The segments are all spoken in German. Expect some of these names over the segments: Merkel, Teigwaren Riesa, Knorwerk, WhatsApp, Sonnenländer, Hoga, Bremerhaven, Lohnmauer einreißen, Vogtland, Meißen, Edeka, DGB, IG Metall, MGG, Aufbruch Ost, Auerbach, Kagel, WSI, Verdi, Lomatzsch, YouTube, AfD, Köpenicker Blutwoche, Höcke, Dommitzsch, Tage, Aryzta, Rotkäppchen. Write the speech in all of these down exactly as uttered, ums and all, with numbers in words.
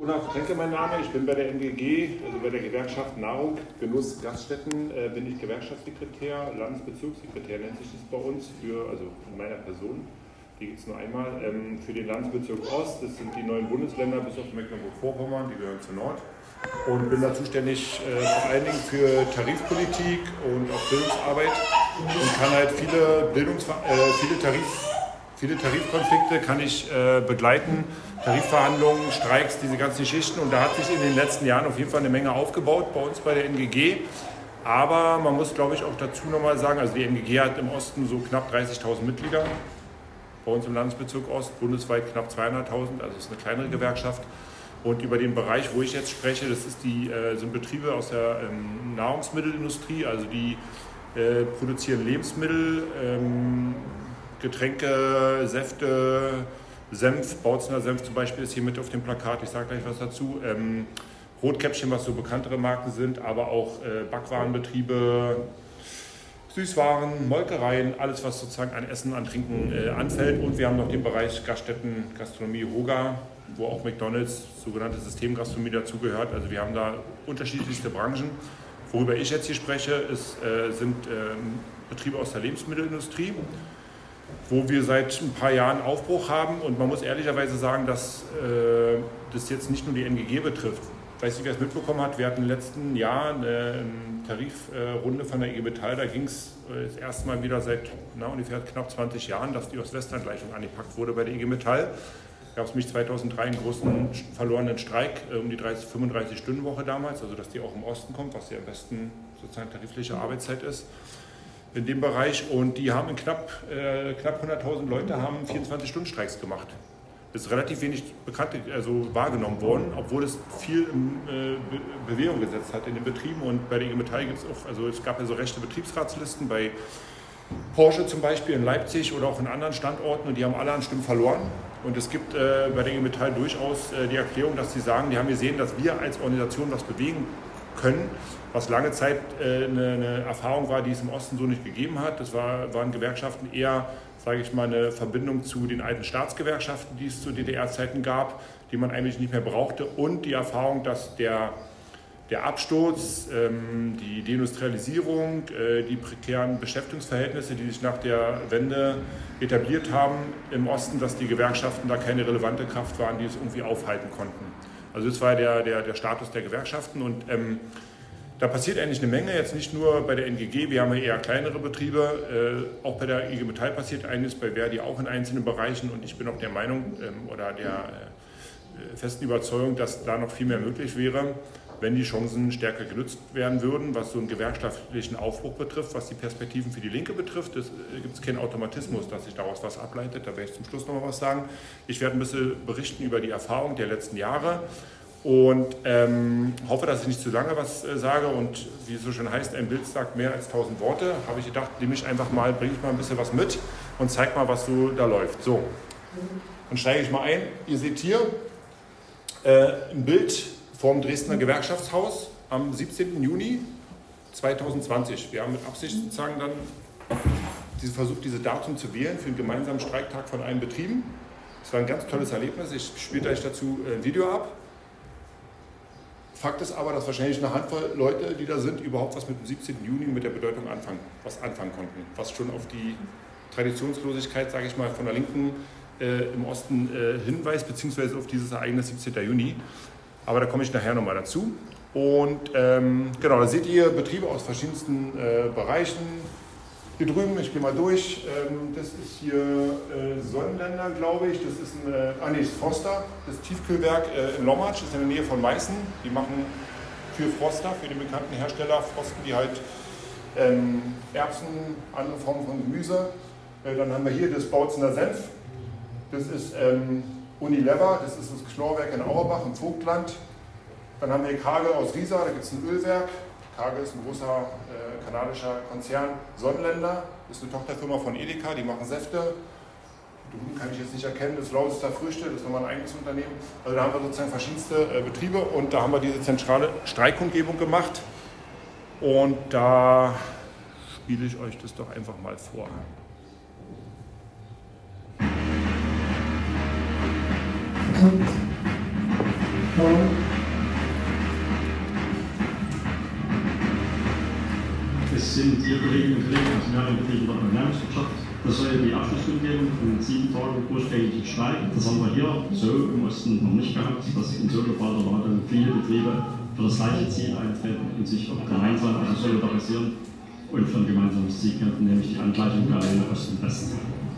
Olaf Klenke mein Name, ich bin bei der M G G, also bei der Gewerkschaft Nahrung, Genuss, Gaststätten, äh, bin ich Gewerkschaftssekretär, Landesbezirkssekretär nennt sich das bei uns, für, also in meiner Person, die gibt es nur einmal, ähm, für den Landesbezirk Ost, das sind die neuen Bundesländer bis auf Mecklenburg-Vorpommern, die gehören zu Nord, und bin da zuständig äh, vor allen Dingen für Tarifpolitik und auch Bildungsarbeit und kann halt viele, Bildungs äh, viele Tarif Viele Tarifkonflikte kann ich äh, begleiten, Tarifverhandlungen, Streiks, diese ganzen Geschichten. Und da hat sich in den letzten Jahren auf jeden Fall eine Menge aufgebaut bei uns bei der N G G. Aber man muss, glaube ich, auch dazu nochmal sagen, also die M G G hat im Osten so knapp dreißigtausend Mitglieder. Bei uns im Landesbezirk Ost bundesweit knapp zweihunderttausend, also es ist eine kleinere Gewerkschaft. Und über den Bereich, wo ich jetzt spreche, das ist die, äh, sind Betriebe aus der ähm, Nahrungsmittelindustrie. Also die äh, produzieren Lebensmittel, ähm, Getränke, Säfte, Senf, Bautz'ner Senf zum Beispiel ist hier mit auf dem Plakat, ich sage gleich was dazu. Ähm, Rotkäppchen, was so bekanntere Marken sind, aber auch äh, Backwarenbetriebe, Süßwaren, Molkereien, alles was sozusagen an Essen, an Trinken äh, anfällt. Und wir haben noch den Bereich Gaststätten, Gastronomie, Hoga, wo auch McDonalds, sogenannte Systemgastronomie dazugehört. Also wir haben da unterschiedlichste Branchen. Worüber ich jetzt hier spreche, ist, äh, sind äh, Betriebe aus der Lebensmittelindustrie, wo wir seit ein paar Jahren Aufbruch haben. Und man muss ehrlicherweise sagen, dass äh, das jetzt nicht nur die N G G betrifft. Ich weiß nicht, wer es mitbekommen hat, wir hatten im letzten Jahr eine Tarifrunde von der I G Metall. Da ging es das erste Mal wieder seit na, ungefähr knapp zwanzig Jahren, dass die Ost-Western-Gleichung angepackt wurde bei der I G Metall. Da gab es mich zweitausenddrei einen großen verlorenen Streik um die fünfunddreißig-Stunden-Woche damals, also dass die auch im Osten kommt, was ja am besten sozusagen tarifliche Arbeitszeit ist. In dem Bereich, und die haben in knapp, äh, knapp hunderttausend Leute haben vierundzwanzig-Stunden-Streiks gemacht. Das ist relativ wenig bekannt, also wahrgenommen worden, obwohl es viel in äh, Be Bewegung gesetzt hat in den Betrieben. Und bei der I G Metall gibt es auch, also es gab ja so rechte Betriebsratslisten bei Porsche zum Beispiel in Leipzig oder auch in anderen Standorten, und die haben alle an Stimmen verloren. Und es gibt äh, bei der I G Metall durchaus äh, die Erklärung, dass sie sagen, die haben gesehen, dass wir als Organisation was bewegen können, was lange Zeit äh, eine, eine Erfahrung war, die es im Osten so nicht gegeben hat. Das war, waren Gewerkschaften eher, sage ich mal, eine Verbindung zu den alten Staatsgewerkschaften, die es zu D D R-Zeiten gab, die man eigentlich nicht mehr brauchte. Und die Erfahrung, dass der, der Absturz, ähm, die Deindustrialisierung, äh, die prekären Beschäftigungsverhältnisse, die sich nach der Wende etabliert haben im Osten, dass die Gewerkschaften da keine relevante Kraft waren, die es irgendwie aufhalten konnten. Also das war der, der, der Status der Gewerkschaften, und ähm, da passiert eigentlich eine Menge, jetzt nicht nur bei der N G G, wir haben ja eher kleinere Betriebe, äh, auch bei der I G Metall passiert einiges, bei Verdi auch in einzelnen Bereichen, und ich bin auch der Meinung ähm, oder der äh, festen Überzeugung, dass da noch viel mehr möglich wäre, wenn die Chancen stärker genutzt werden würden, was so einen gewerkschaftlichen Aufbruch betrifft, was die Perspektiven für die Linke betrifft. Es gibt keinen Automatismus, dass sich daraus was ableitet, da werde ich zum Schluss noch mal was sagen. Ich werde ein bisschen berichten über die Erfahrung der letzten Jahre und ähm, hoffe, dass ich nicht zu lange was äh, sage, und wie es so schön heißt, ein Bild sagt mehr als tausend Worte. Habe ich gedacht, nehme ich einfach mal, bringe ich mal ein bisschen was mit und zeige mal, was so da läuft. So, dann steige ich mal ein. Ihr seht hier äh, ein Bild vom Dresdner Gewerkschaftshaus am siebzehnten Juni zweitausendzwanzig. Wir haben mit Absicht sozusagen dann diesen Versuch, diese Datum zu wählen für einen gemeinsamen Streiktag von allen Betrieben. Es war ein ganz tolles Erlebnis. Ich spiele gleich dazu ein Video ab. Fakt ist aber, dass wahrscheinlich eine Handvoll Leute, die da sind, überhaupt was mit dem siebzehnten Juni, mit der Bedeutung anfangen, was anfangen konnten. Was schon auf die Traditionslosigkeit, sage ich mal, von der Linken äh, im Osten äh, hinweist, beziehungsweise auf dieses Ereignis siebzehnten Juni. Aber da komme ich nachher nochmal dazu. Und ähm, genau, da seht ihr Betriebe aus verschiedensten äh, Bereichen. Hier drüben, ich gehe mal durch, ähm, das ist hier äh, Sonnenländer, glaube ich. Das ist ein, äh, ah nee, das ist Frosta, das Tiefkühlwerk äh, in Lomatzsch, das ist in der Nähe von Meißen. Die machen für Frosta, für den bekannten Hersteller, frosten die halt ähm, Erbsen, andere Formen von Gemüse. Äh, dann haben wir hier das Bautz'ner Senf, das ist ähm, Unilever, das ist das Knorwerk in Auerbach im Vogtland. Dann haben wir Tage aus Riesa, da gibt es ein Ölwerk. Tage ist ein großer äh, kanadischer Konzern. Sonnenländer ist eine Tochterfirma von Edeka, die machen Säfte. Den kann ich jetzt nicht erkennen, das Lausitzer Früchte, das ist nochmal ein eigenes Unternehmen. Also da haben wir sozusagen verschiedenste äh, Betriebe, und da haben wir diese zentrale Streikkundgebung gemacht. Und da spiele ich euch das doch einfach mal vor. Es sind hier Kolleginnen und Kollegen aus mehreren Betrieben der Ernährungswirtschaft. Das soll die Abschlussschule geben und sieben Tage großflächigen Streik. Das haben wir hier so im Osten noch nicht gehabt, dass in so gebalter Ladung viele Betriebe für das gleiche Ziel eintreten und sich auch gemeinsam also solidarisieren und von gemeinsamen Ziel kämpfen, nämlich die Angleichung der Länder Ost und West.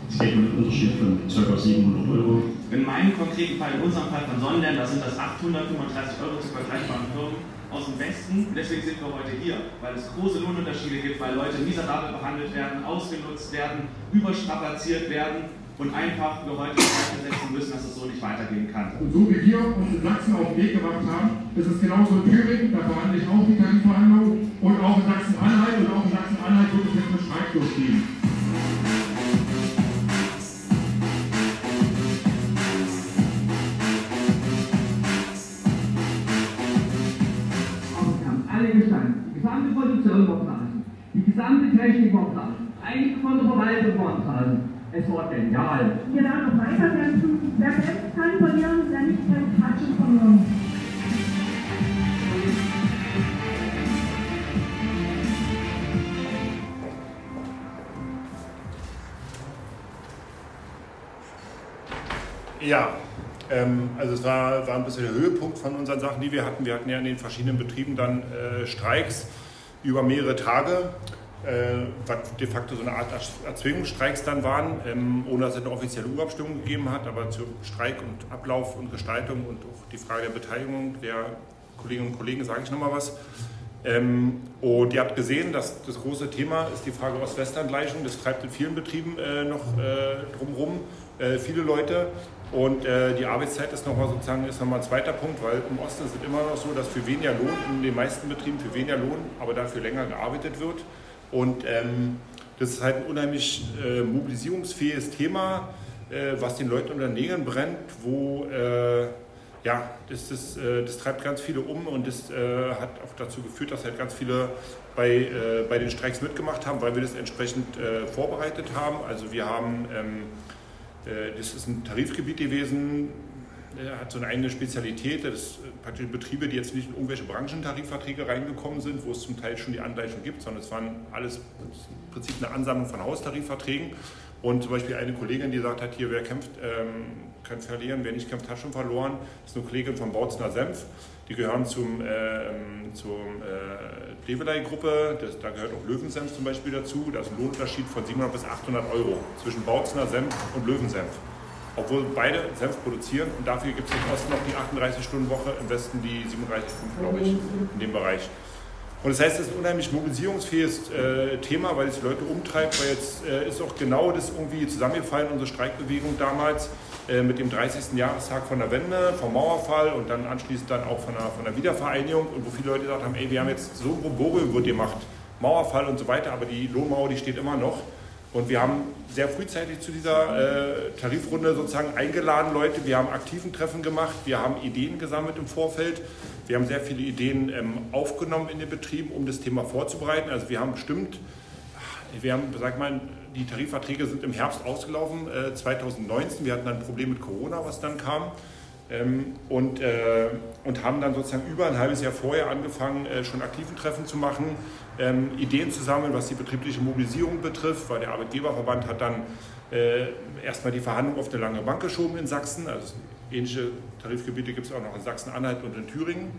Es geht um einen Unterschied von ca. siebenhundert Euro. In meinem konkreten Fall, in unserem Fall von Sonnenländer, sind das achthundertfünfunddreißig Euro zu vergleichbaren Firmen aus dem Westen. Deswegen sind wir heute hier, weil es große Lohnunterschiede gibt, weil Leute miserabel behandelt werden, ausgenutzt werden, überstrapaziert werden und einfach wir heute setzen müssen, dass es so nicht weitergehen kann. Und so wie wir uns in Sachsen auf den Weg gemacht haben, ist es genauso in Thüringen, da verhandle ich auch die Tarifverhandlungen, und auch in Sachsen-Anhalt, und auch in Sachsen-Anhalt wird es jetzt einen Streik durchgehen. Die gesamte Technik vortragen, einige von der Verwaltung vortragen. Es war genial. Wir werden noch weiter kämpfen. Wer selbst kann verlieren, wer nicht kann, hat schon verloren. Ja, ähm, also es war, war ein bisschen der Höhepunkt von unseren Sachen, die wir hatten. Wir hatten ja in den verschiedenen Betrieben dann äh, Streiks über mehrere Tage, was de facto so eine Art Erzwingungsstreiks dann waren, ohne dass es eine offizielle Urabstimmung gegeben hat, aber zu Streik und Ablauf und Gestaltung und auch die Frage der Beteiligung der Kolleginnen und Kollegen sage ich nochmal was. Und ihr habt gesehen, dass das große Thema ist die Frage Ost-West-Angleichung, das treibt in vielen Betrieben noch drumherum viele Leute. Und äh, die Arbeitszeit ist nochmal sozusagen ist noch mal ein zweiter Punkt, weil im Osten ist es immer noch so, dass für weniger Lohn, in den meisten Betrieben für weniger Lohn, aber dafür länger gearbeitet wird. Und ähm, das ist halt ein unheimlich äh, mobilisierungsfähiges Thema, äh, was den Leuten unter den Nägeln brennt, wo, äh, ja, das, das, äh, das treibt ganz viele um und das äh, hat auch dazu geführt, dass halt ganz viele bei, äh, bei den Streiks mitgemacht haben, weil wir das entsprechend äh, vorbereitet haben. Also wir haben... Ähm, Das ist ein Tarifgebiet gewesen, hat so eine eigene Spezialität, dass praktisch Betriebe, die jetzt nicht in irgendwelche Branchentarifverträge reingekommen sind, wo es zum Teil schon die Angleichung gibt, sondern es waren alles im Prinzip eine Ansammlung von Haustarifverträgen. Und zum Beispiel eine Kollegin, die gesagt hat, hier, wer kämpft, ähm, kann verlieren, wer nicht kämpft, hat schon verloren. Das ist eine Kollegin von Bautz'ner Senf, die gehören zum, äh, zur äh, Plevelei-Gruppe, da gehört auch Löwensenf zum Beispiel dazu. Da ist ein Lohnunterschied von siebenhundert bis achthundert Euro zwischen Bautz'ner Senf und Löwensenf. Obwohl beide Senf produzieren und dafür gibt es im Osten noch die achtunddreißig Stunden Woche, im Westen die siebenunddreißig Komma fünf, glaube ich, in dem Bereich. Und das heißt, es ist ein unheimlich mobilisierungsfähiges äh, Thema, weil es die Leute umtreibt, weil jetzt äh, ist auch genau das irgendwie zusammengefallen, unsere Streikbewegung damals äh, mit dem dreißigsten Jahrestag von der Wende, vom Mauerfall und dann anschließend dann auch von der, von der Wiedervereinigung, und wo viele Leute gesagt haben, ey, wir haben jetzt so ein Bromborium wird gemacht, Mauerfall und so weiter, aber die Lohnmauer, die steht immer noch. Und wir haben sehr frühzeitig zu dieser äh, Tarifrunde sozusagen eingeladen, Leute. Wir haben aktiven Treffen gemacht, wir haben Ideen gesammelt im Vorfeld. Wir haben sehr viele Ideen ähm, aufgenommen in den Betrieben, um das Thema vorzubereiten. Also wir haben bestimmt, wir haben, sag mal, die Tarifverträge sind im Herbst ausgelaufen, äh, zweitausendneunzehn. Wir hatten dann ein Problem mit Corona, was dann kam. Ähm, und, äh, und haben dann sozusagen über ein halbes Jahr vorher angefangen, äh, schon aktiven Treffen zu machen, ähm, Ideen zu sammeln, was die betriebliche Mobilisierung betrifft, weil der Arbeitgeberverband hat dann äh, erstmal die Verhandlung auf eine lange Bank geschoben in Sachsen. Also ähnliche Tarifgebiete gibt es auch noch in Sachsen-Anhalt und in Thüringen.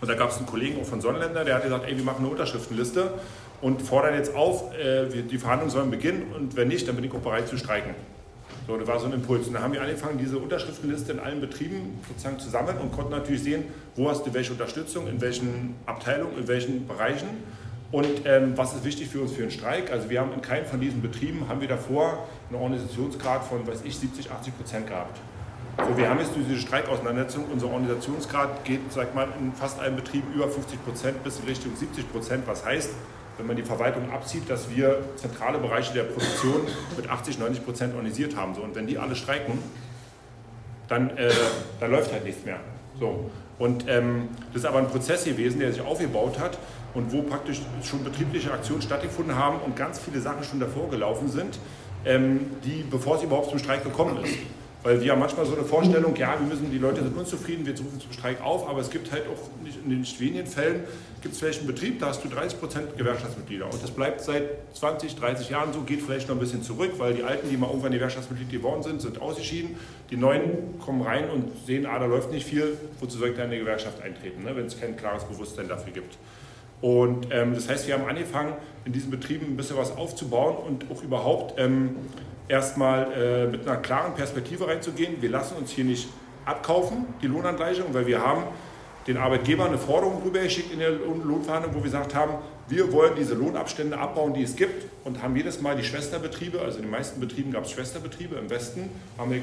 Und da gab es einen Kollegen auch von Sonnenländer, der hat gesagt, ey, wir machen eine Unterschriftenliste und fordern jetzt auf, äh, die Verhandlungen sollen beginnen, und wenn nicht, dann bin ich auch bereit zu streiken. So, das war so ein Impuls. Und da haben wir angefangen, diese Unterschriftenliste in allen Betrieben sozusagen zu sammeln und konnten natürlich sehen, wo hast du welche Unterstützung, in welchen Abteilungen, in welchen Bereichen und ähm, was ist wichtig für uns für einen Streik. Also wir haben in keinem von diesen Betrieben, haben wir davor einen Organisationsgrad von, weiß ich, siebzig, achtzig Prozent gehabt. So, wir haben jetzt durch diese Streikauseinandersetzung, unser Organisationsgrad geht, sag mal, in fast allen Betrieben über fünfzig Prozent bis in Richtung siebzig Prozent, was heißt, wenn man die Verwaltung abzieht, dass wir zentrale Bereiche der Produktion mit achtzig, neunzig Prozent organisiert haben. So, und wenn die alle streiken, dann, äh, dann läuft halt nichts mehr. So. Und ähm, das ist aber ein Prozess gewesen, der sich aufgebaut hat und wo praktisch schon betriebliche Aktionen stattgefunden haben und ganz viele Sachen schon davor gelaufen sind, ähm, die, bevor es überhaupt zum Streik gekommen ist. Weil wir haben manchmal so eine Vorstellung, ja, wir müssen, die Leute sind unzufrieden, wir rufen zum Streik auf, aber es gibt halt auch nicht, in den wenigen Fällen gibt es vielleicht einen Betrieb, da hast du dreißig Prozent Gewerkschaftsmitglieder. Und das bleibt seit zwanzig, dreißig Jahren so, geht vielleicht noch ein bisschen zurück, weil die Alten, die mal irgendwann Gewerkschaftsmitglied geworden sind, sind ausgeschieden. Die Neuen kommen rein und sehen, ah, da läuft nicht viel, wozu soll ich dann in die Gewerkschaft eintreten, ne, wenn es kein klares Bewusstsein dafür gibt. Und ähm, das heißt, wir haben angefangen, in diesen Betrieben ein bisschen was aufzubauen und auch überhaupt ähm, erstmal äh, mit einer klaren Perspektive reinzugehen. Wir lassen uns hier nicht abkaufen, die Lohnangleichung, weil wir haben den Arbeitgeber eine Forderung rübergeschickt in der Lohnverhandlung, wo wir gesagt haben, wir wollen diese Lohnabstände abbauen, die es gibt, und haben jedes Mal die Schwesterbetriebe, also in den meisten Betrieben gab es Schwesterbetriebe, im Westen haben wir,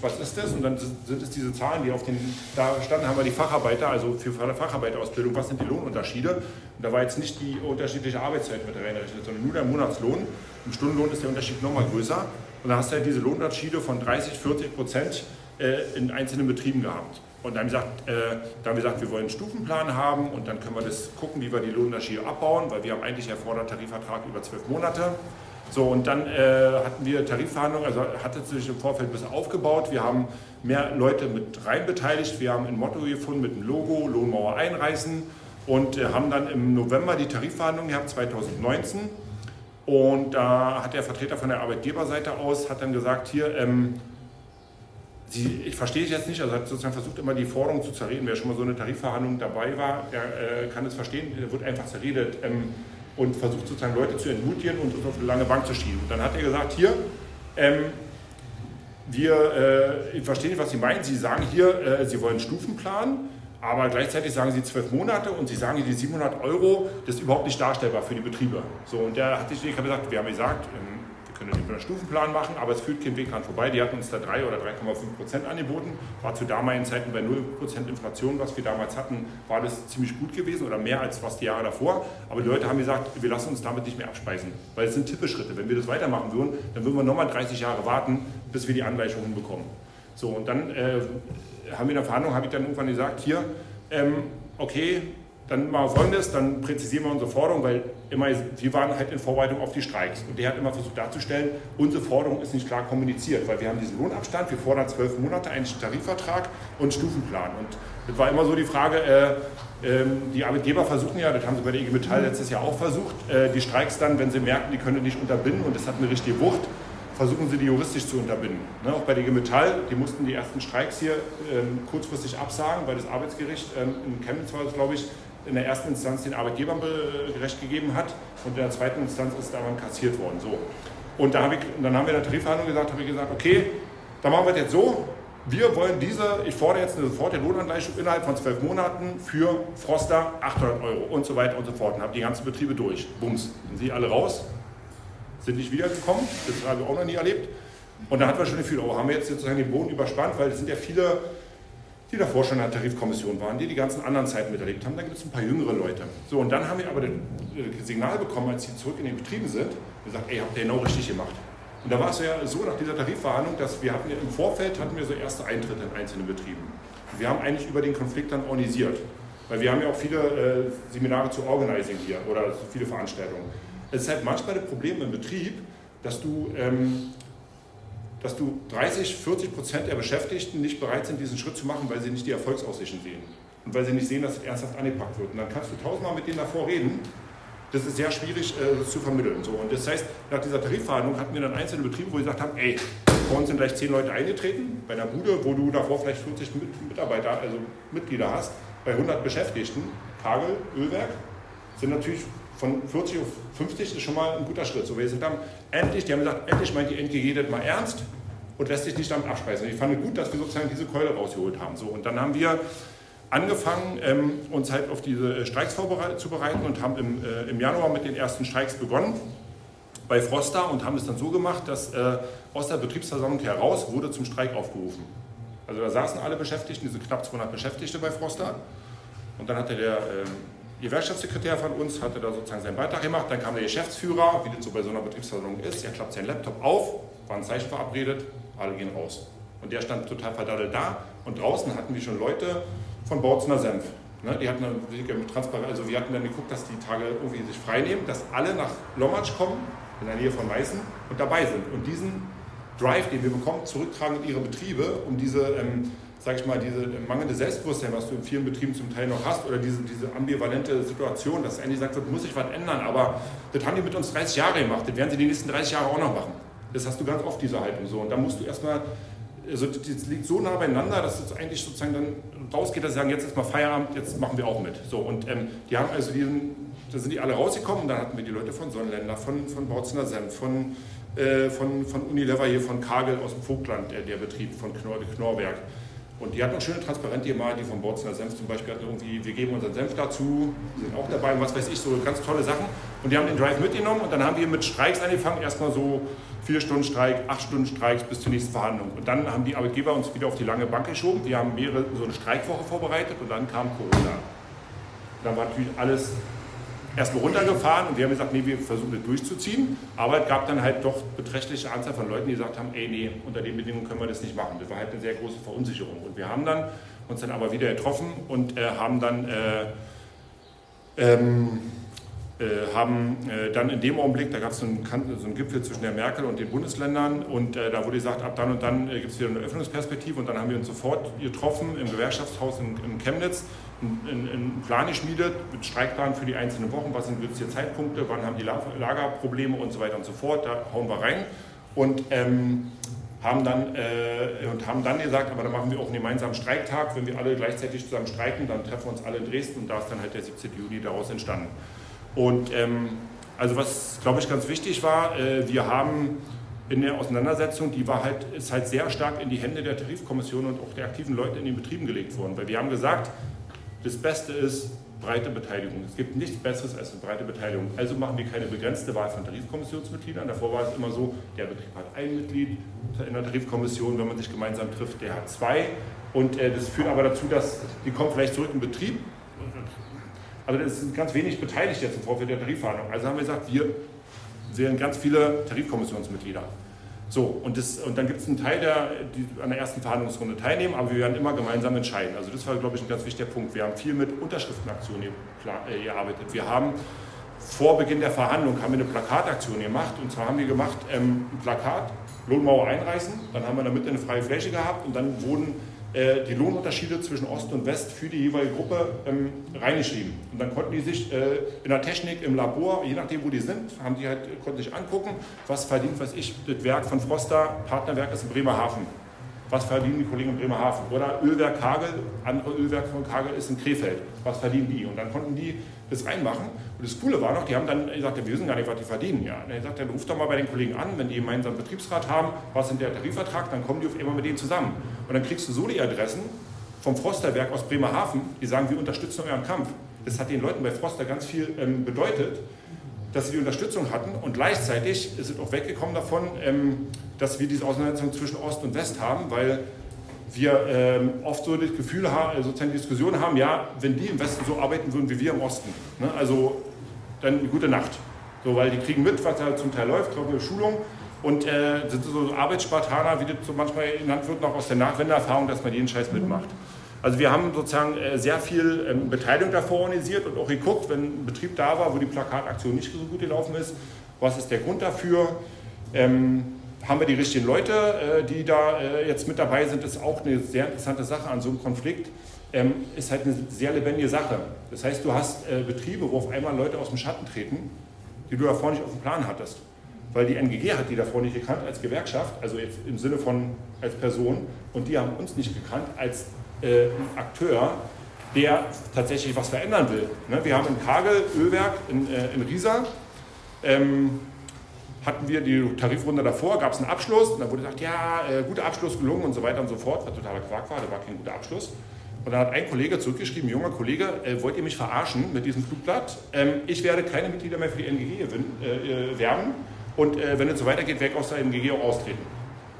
was ist das? Und dann sind es diese Zahlen, die auf den, da standen, haben wir die Facharbeiter, also für Facharbeiterausbildung, was sind die Lohnunterschiede? Und da war jetzt nicht die unterschiedliche Arbeitszeit mit reingerechnet, sondern nur der Monatslohn. Im Stundenlohn ist der Unterschied nochmal größer. Und da hast du halt diese Lohnunterschiede von dreißig, vierzig Prozent in einzelnen Betrieben gehabt. Und dann haben wir gesagt, wir wollen einen Stufenplan haben und dann können wir das gucken, wie wir die Lohnunterschiede abbauen, weil wir haben eigentlich erfordert Tarifvertrag über zwölf Monate. So, und dann äh, hatten wir Tarifverhandlungen, also hatte sich im Vorfeld ein bisschen aufgebaut. Wir haben mehr Leute mit rein beteiligt. Wir haben ein Motto gefunden mit dem Logo, Lohnmauer einreißen, und äh, haben dann im November die Tarifverhandlungen gehabt, zweitausendneunzehn. Und da hat der Vertreter von der Arbeitgeberseite aus, hat dann gesagt, hier, ähm, Sie, ich verstehe es jetzt nicht, also hat sozusagen versucht, immer die Forderung zu zerreden. Wer schon mal so eine Tarifverhandlung dabei war, der äh, kann es verstehen, der wird einfach zerredet ähm, und versucht sozusagen Leute zu entmutigen und uns auf eine lange Bank zu schieben. Und dann hat er gesagt, hier, ähm, wir, äh, ich verstehe nicht, was Sie meinen, Sie sagen hier, äh, Sie wollen einen Stufenplan, aber gleichzeitig sagen Sie zwölf Monate und Sie sagen, die siebenhundert Euro, das ist überhaupt nicht darstellbar für die Betriebe. So, und der hat sich, ich habe gesagt, wir haben gesagt, ähm, können nicht mit einem Stufenplan machen, aber es führt kein Weg dran vorbei. Die hatten uns da drei oder drei Komma fünf Prozent angeboten. War zu damaligen Zeiten bei null Prozent Inflation, was wir damals hatten, war das ziemlich gut gewesen oder mehr als fast die Jahre davor. Aber die Leute haben gesagt, wir lassen uns damit nicht mehr abspeisen, weil es sind Tippeschritte. Wenn wir das weitermachen würden, dann würden wir nochmal dreißig Jahre warten, bis wir die Angleichung hinbekommen. So, und dann äh, haben wir in der Verhandlung, habe ich dann irgendwann gesagt, hier, ähm, okay, dann machen wir Folgendes, dann präzisieren wir unsere Forderung, weil immer, wir waren halt in Vorbereitung auf die Streiks. Und der hat immer versucht darzustellen, unsere Forderung ist nicht klar kommuniziert, weil wir haben diesen Lohnabstand, wir fordern zwölf Monate einen Tarifvertrag und einen Stufenplan. Und das war immer so die Frage, äh, äh, die Arbeitgeber versuchen ja, das haben sie bei der I G Metall letztes Jahr auch versucht, äh, die Streiks dann, wenn sie merken, die können nicht unterbinden und das hat eine richtige Wucht, versuchen sie die juristisch zu unterbinden. Ne, auch bei der I G Metall, die mussten die ersten Streiks hier ähm, kurzfristig absagen, weil das Arbeitsgericht ähm, in Chemnitz war das, glaube ich, in der ersten Instanz den Arbeitgebern Recht gegeben hat und in der zweiten Instanz ist daran kassiert worden. So. Und da hab ich, dann haben wir in der Tarifverhandlung gesagt, habe ich gesagt, okay, dann machen wir es jetzt so, wir wollen diese, ich fordere jetzt eine sofortige Lohnangleichung innerhalb von zwölf Monaten für Frosta achthundert Euro und so weiter und so fort. Und habe die ganzen Betriebe durch, bums, sind sie alle raus, sind nicht wiedergekommen, das habe ich auch noch nie erlebt. Und da hatten wir schon ein Gefühl, oh, haben wir jetzt sozusagen den Boden überspannt, weil es sind ja viele, die davor schon in der Tarifkommission waren, die die ganzen anderen Zeiten miterlebt haben, da gibt es ein paar jüngere Leute. So, und dann haben wir aber das Signal bekommen, als sie zurück in den Betrieben sind, gesagt, ey, habt ihr genau richtig gemacht. Und da war es ja so nach dieser Tarifverhandlung, dass wir hatten im Vorfeld hatten wir so erste Eintritte in einzelnen Betrieben. Und wir haben eigentlich über den Konflikt dann organisiert, weil wir haben ja auch viele äh, Seminare zu Organizing hier oder so viele Veranstaltungen. Es ist halt manchmal das Problem im Betrieb, dass du ähm, dass du dreißig, vierzig Prozent der Beschäftigten nicht bereit sind, diesen Schritt zu machen, weil sie nicht die Erfolgsaussichten sehen. Und weil sie nicht sehen, dass es ernsthaft angepackt wird. Und dann kannst du tausendmal mit denen davor reden. Das ist sehr schwierig äh, zu vermitteln. So. Und das heißt, nach dieser Tarifverhandlung hatten wir dann einzelne Betriebe, wo wir gesagt haben, ey, bei uns sind gleich zehn Leute eingetreten, bei einer Bude, wo du davor vielleicht vierzig Mitarbeiter, also Mitglieder hast, bei hundert Beschäftigten, Kagel, Ölwerk, sind natürlich von vierzig auf fünfzig ist schon mal ein guter Schritt. So, wir sind dann endlich, die haben gesagt, endlich meint die N G G das mal ernst und lässt sich nicht damit abspeisen. Ich fand es gut, dass wir sozusagen diese Keule rausgeholt haben. So, und dann haben wir angefangen, ähm, uns halt auf diese Streiks vorzubereiten und haben im, äh, im Januar mit den ersten Streiks begonnen bei Frosta und haben es dann so gemacht, dass äh, aus der Betriebsversammlung heraus wurde zum Streik aufgerufen. Also da saßen alle Beschäftigten, diese knapp zweihundert Beschäftigte bei Frosta, und dann hatte der äh, Der Gewerkschaftssekretär von uns hatte da sozusagen seinen Beitrag gemacht, dann kam der Geschäftsführer, wie das so bei so einer Betriebsversammlung ist, er klappt seinen Laptop auf, war ein Zeichen verabredet, alle gehen raus. Und der stand total verdaddelt da und draußen hatten wir schon Leute von Bautz'ner Senf. Ne, die hatten dann transparent, also wir hatten dann geguckt, dass die Tage irgendwie sich frei nehmen, dass alle nach Lomatzsch kommen, in der Nähe von Meißen, und dabei sind und diesen Drive, den wir bekommen, zurücktragen in ihre Betriebe, um diese, ähm, sag ich mal, diese mangelnde Selbstbewusstsein, was du in vielen Betrieben zum Teil noch hast, oder diese, diese ambivalente Situation, dass endlich gesagt wird, muss sich was ändern, aber das haben die mit uns dreißig Jahre gemacht, das werden sie die nächsten dreißig Jahre auch noch machen. Das hast du ganz oft, diese Haltung so. Und da musst du erstmal, also das liegt so nah beieinander, dass es eigentlich sozusagen dann rausgeht, dass sie sagen, jetzt ist mal Feierabend, jetzt machen wir auch mit. So, und ähm, die haben also diesen, da sind die alle rausgekommen und dann hatten wir die Leute von Sonnenländer, von, von Bautz'ner Senf, von, äh, von, von Unilever hier, von Kagel aus dem Vogtland, der, der Betrieb, von Knor, Knorwerk. Und die hatten auch schöne Transparente gemalt, die von Bautz'ner Senf zum Beispiel hatten irgendwie, wir geben unseren Senf dazu, sind auch dabei und was weiß ich, so ganz tolle Sachen. Und die haben den Drive mitgenommen und dann haben wir mit Streiks angefangen, erstmal so vier Stunden Streik, acht Stunden Streiks bis zur nächsten Verhandlung. Und dann haben die Arbeitgeber uns wieder auf die lange Bank geschoben, wir haben mehrere, so eine Streikwoche vorbereitet und dann kam Corona. Und dann war natürlich alles erstmal runtergefahren und wir haben gesagt, nee, wir versuchen das durchzuziehen. Aber es gab dann halt doch beträchtliche Anzahl von Leuten, die gesagt haben, ey, nee, unter den Bedingungen können wir das nicht machen. Das war halt eine sehr große Verunsicherung. Und wir haben dann uns dann aber wieder getroffen und äh, haben dann, äh, ähm, äh, haben, äh, dann in dem Augenblick, da gab es so einen, so einen Gipfel zwischen der Merkel und den Bundesländern und äh, da wurde gesagt, ab dann und dann äh, gibt es wieder eine Öffnungsperspektive und dann haben wir uns sofort getroffen im Gewerkschaftshaus in, in Chemnitz. Einen Plan geschmiedet, mit Streikplan für die einzelnen Wochen, was sind günstige Zeitpunkte, wann haben die Lagerprobleme und so weiter und so fort, da hauen wir rein und, ähm, haben, dann, äh, und haben dann gesagt, aber dann machen wir auch einen gemeinsamen Streiktag, wenn wir alle gleichzeitig zusammen streiken, dann treffen wir uns alle in Dresden und da ist dann halt der siebzehnte Juni daraus entstanden. Und ähm, also was, glaube ich, ganz wichtig war, äh, wir haben in der Auseinandersetzung, die war halt, ist halt sehr stark in die Hände der Tarifkommission und auch der aktiven Leute in den Betrieben gelegt worden, weil wir haben gesagt, das Beste ist breite Beteiligung. Es gibt nichts Besseres als eine breite Beteiligung. Also machen wir keine begrenzte Wahl von Tarifkommissionsmitgliedern. Davor war es immer so, der Betrieb hat ein Mitglied in der Tarifkommission, wenn man sich gemeinsam trifft, der hat zwei. Und äh, das führt aber dazu, dass die kommen vielleicht zurück in den Betrieb. Also es sind ganz wenig beteiligt jetzt im Vorfeld der Tarifverhandlung. Also haben wir gesagt, wir sehen ganz viele Tarifkommissionsmitglieder. So, und, das, und dann gibt es einen Teil, der die an der ersten Verhandlungsrunde teilnehmen, aber wir werden immer gemeinsam entscheiden. Also das war, glaube ich, ein ganz wichtiger Punkt. Wir haben viel mit Unterschriftenaktionen gearbeitet. Wir haben vor Beginn der Verhandlung haben wir eine Plakataktion gemacht. Und zwar haben wir gemacht ähm, ein Plakat, Lohnmauer einreißen, dann haben wir in der Mitte eine freie Fläche gehabt und dann wurden äh, die Lohnunterschiede zwischen Ost und West für die jeweilige Gruppe ähm, reingeschrieben. Und dann konnten die sich äh, in der Technik, im Labor, je nachdem wo die sind, haben die halt, konnten sich angucken, was verdient, was ich, das Werk von Frosta, Partnerwerk ist in Bremerhaven, was verdienen die Kollegen in Bremerhaven. Oder Ölwerk Kagel, andere Ölwerk von Kagel ist in Krefeld, was verdienen die? Und dann konnten die das reinmachen. Und das Coole war noch, die haben dann gesagt, wir wissen gar nicht, was die verdienen. Ja. Und dann sagt er, ruft doch mal bei den Kollegen an, wenn die gemeinsam Betriebsrat haben, was sind der Tarifvertrag, dann kommen die auf einmal mit denen zusammen. Und dann kriegst du so die Adressen vom Frosterwerk aus Bremerhaven, die sagen, wir unterstützen euren Kampf. Das hat den Leuten bei Froster ganz viel ähm, bedeutet, dass sie die Unterstützung hatten und gleichzeitig ist es auch weggekommen davon, ähm, dass wir diese Auseinandersetzung zwischen Ost und West haben, weil wir ähm, oft so das Gefühl haben, sozusagen Diskussionen haben, ja, wenn die im Westen so arbeiten würden wie wir im Osten, ne? Also dann eine gute Nacht, so, weil die kriegen mit, was da zum Teil läuft, glaube ich, Schulung und äh, sind so Arbeitsspartaner, wie das so manchmal genannt wird, noch aus der Nachwendeerfahrung, dass man jeden Scheiß mitmacht. Also wir haben sozusagen sehr viel Beteiligung davor organisiert und auch geguckt, wenn ein Betrieb da war, wo die Plakataktion nicht so gut gelaufen ist, was ist der Grund dafür? Ähm, haben wir die richtigen Leute, die da jetzt mit dabei sind? Das ist auch eine sehr interessante Sache an so einem Konflikt. Ähm, ist halt eine sehr lebendige Sache. Das heißt, du hast äh, Betriebe, wo auf einmal Leute aus dem Schatten treten, die du davor nicht auf dem Plan hattest. Weil die N G G hat die davor nicht gekannt als Gewerkschaft, also jetzt im Sinne von als Person, und die haben uns nicht gekannt als Äh, ein Akteur, der tatsächlich was verändern will. Ne? Wir haben in Kagel, Ölwerk, in, äh, in Riesa, ähm, hatten wir die Tarifrunde davor, gab es einen Abschluss und dann wurde gesagt, ja, äh, guter Abschluss gelungen und so weiter und so fort, was totaler Quark war, da war kein guter Abschluss. Und dann hat ein Kollege zurückgeschrieben, junger Kollege, äh, wollt ihr mich verarschen mit diesem Flugblatt? Ähm, ich werde keine Mitglieder mehr für die N G G äh, werben und äh, wenn es so weitergeht, werde ich aus der N G G auch austreten.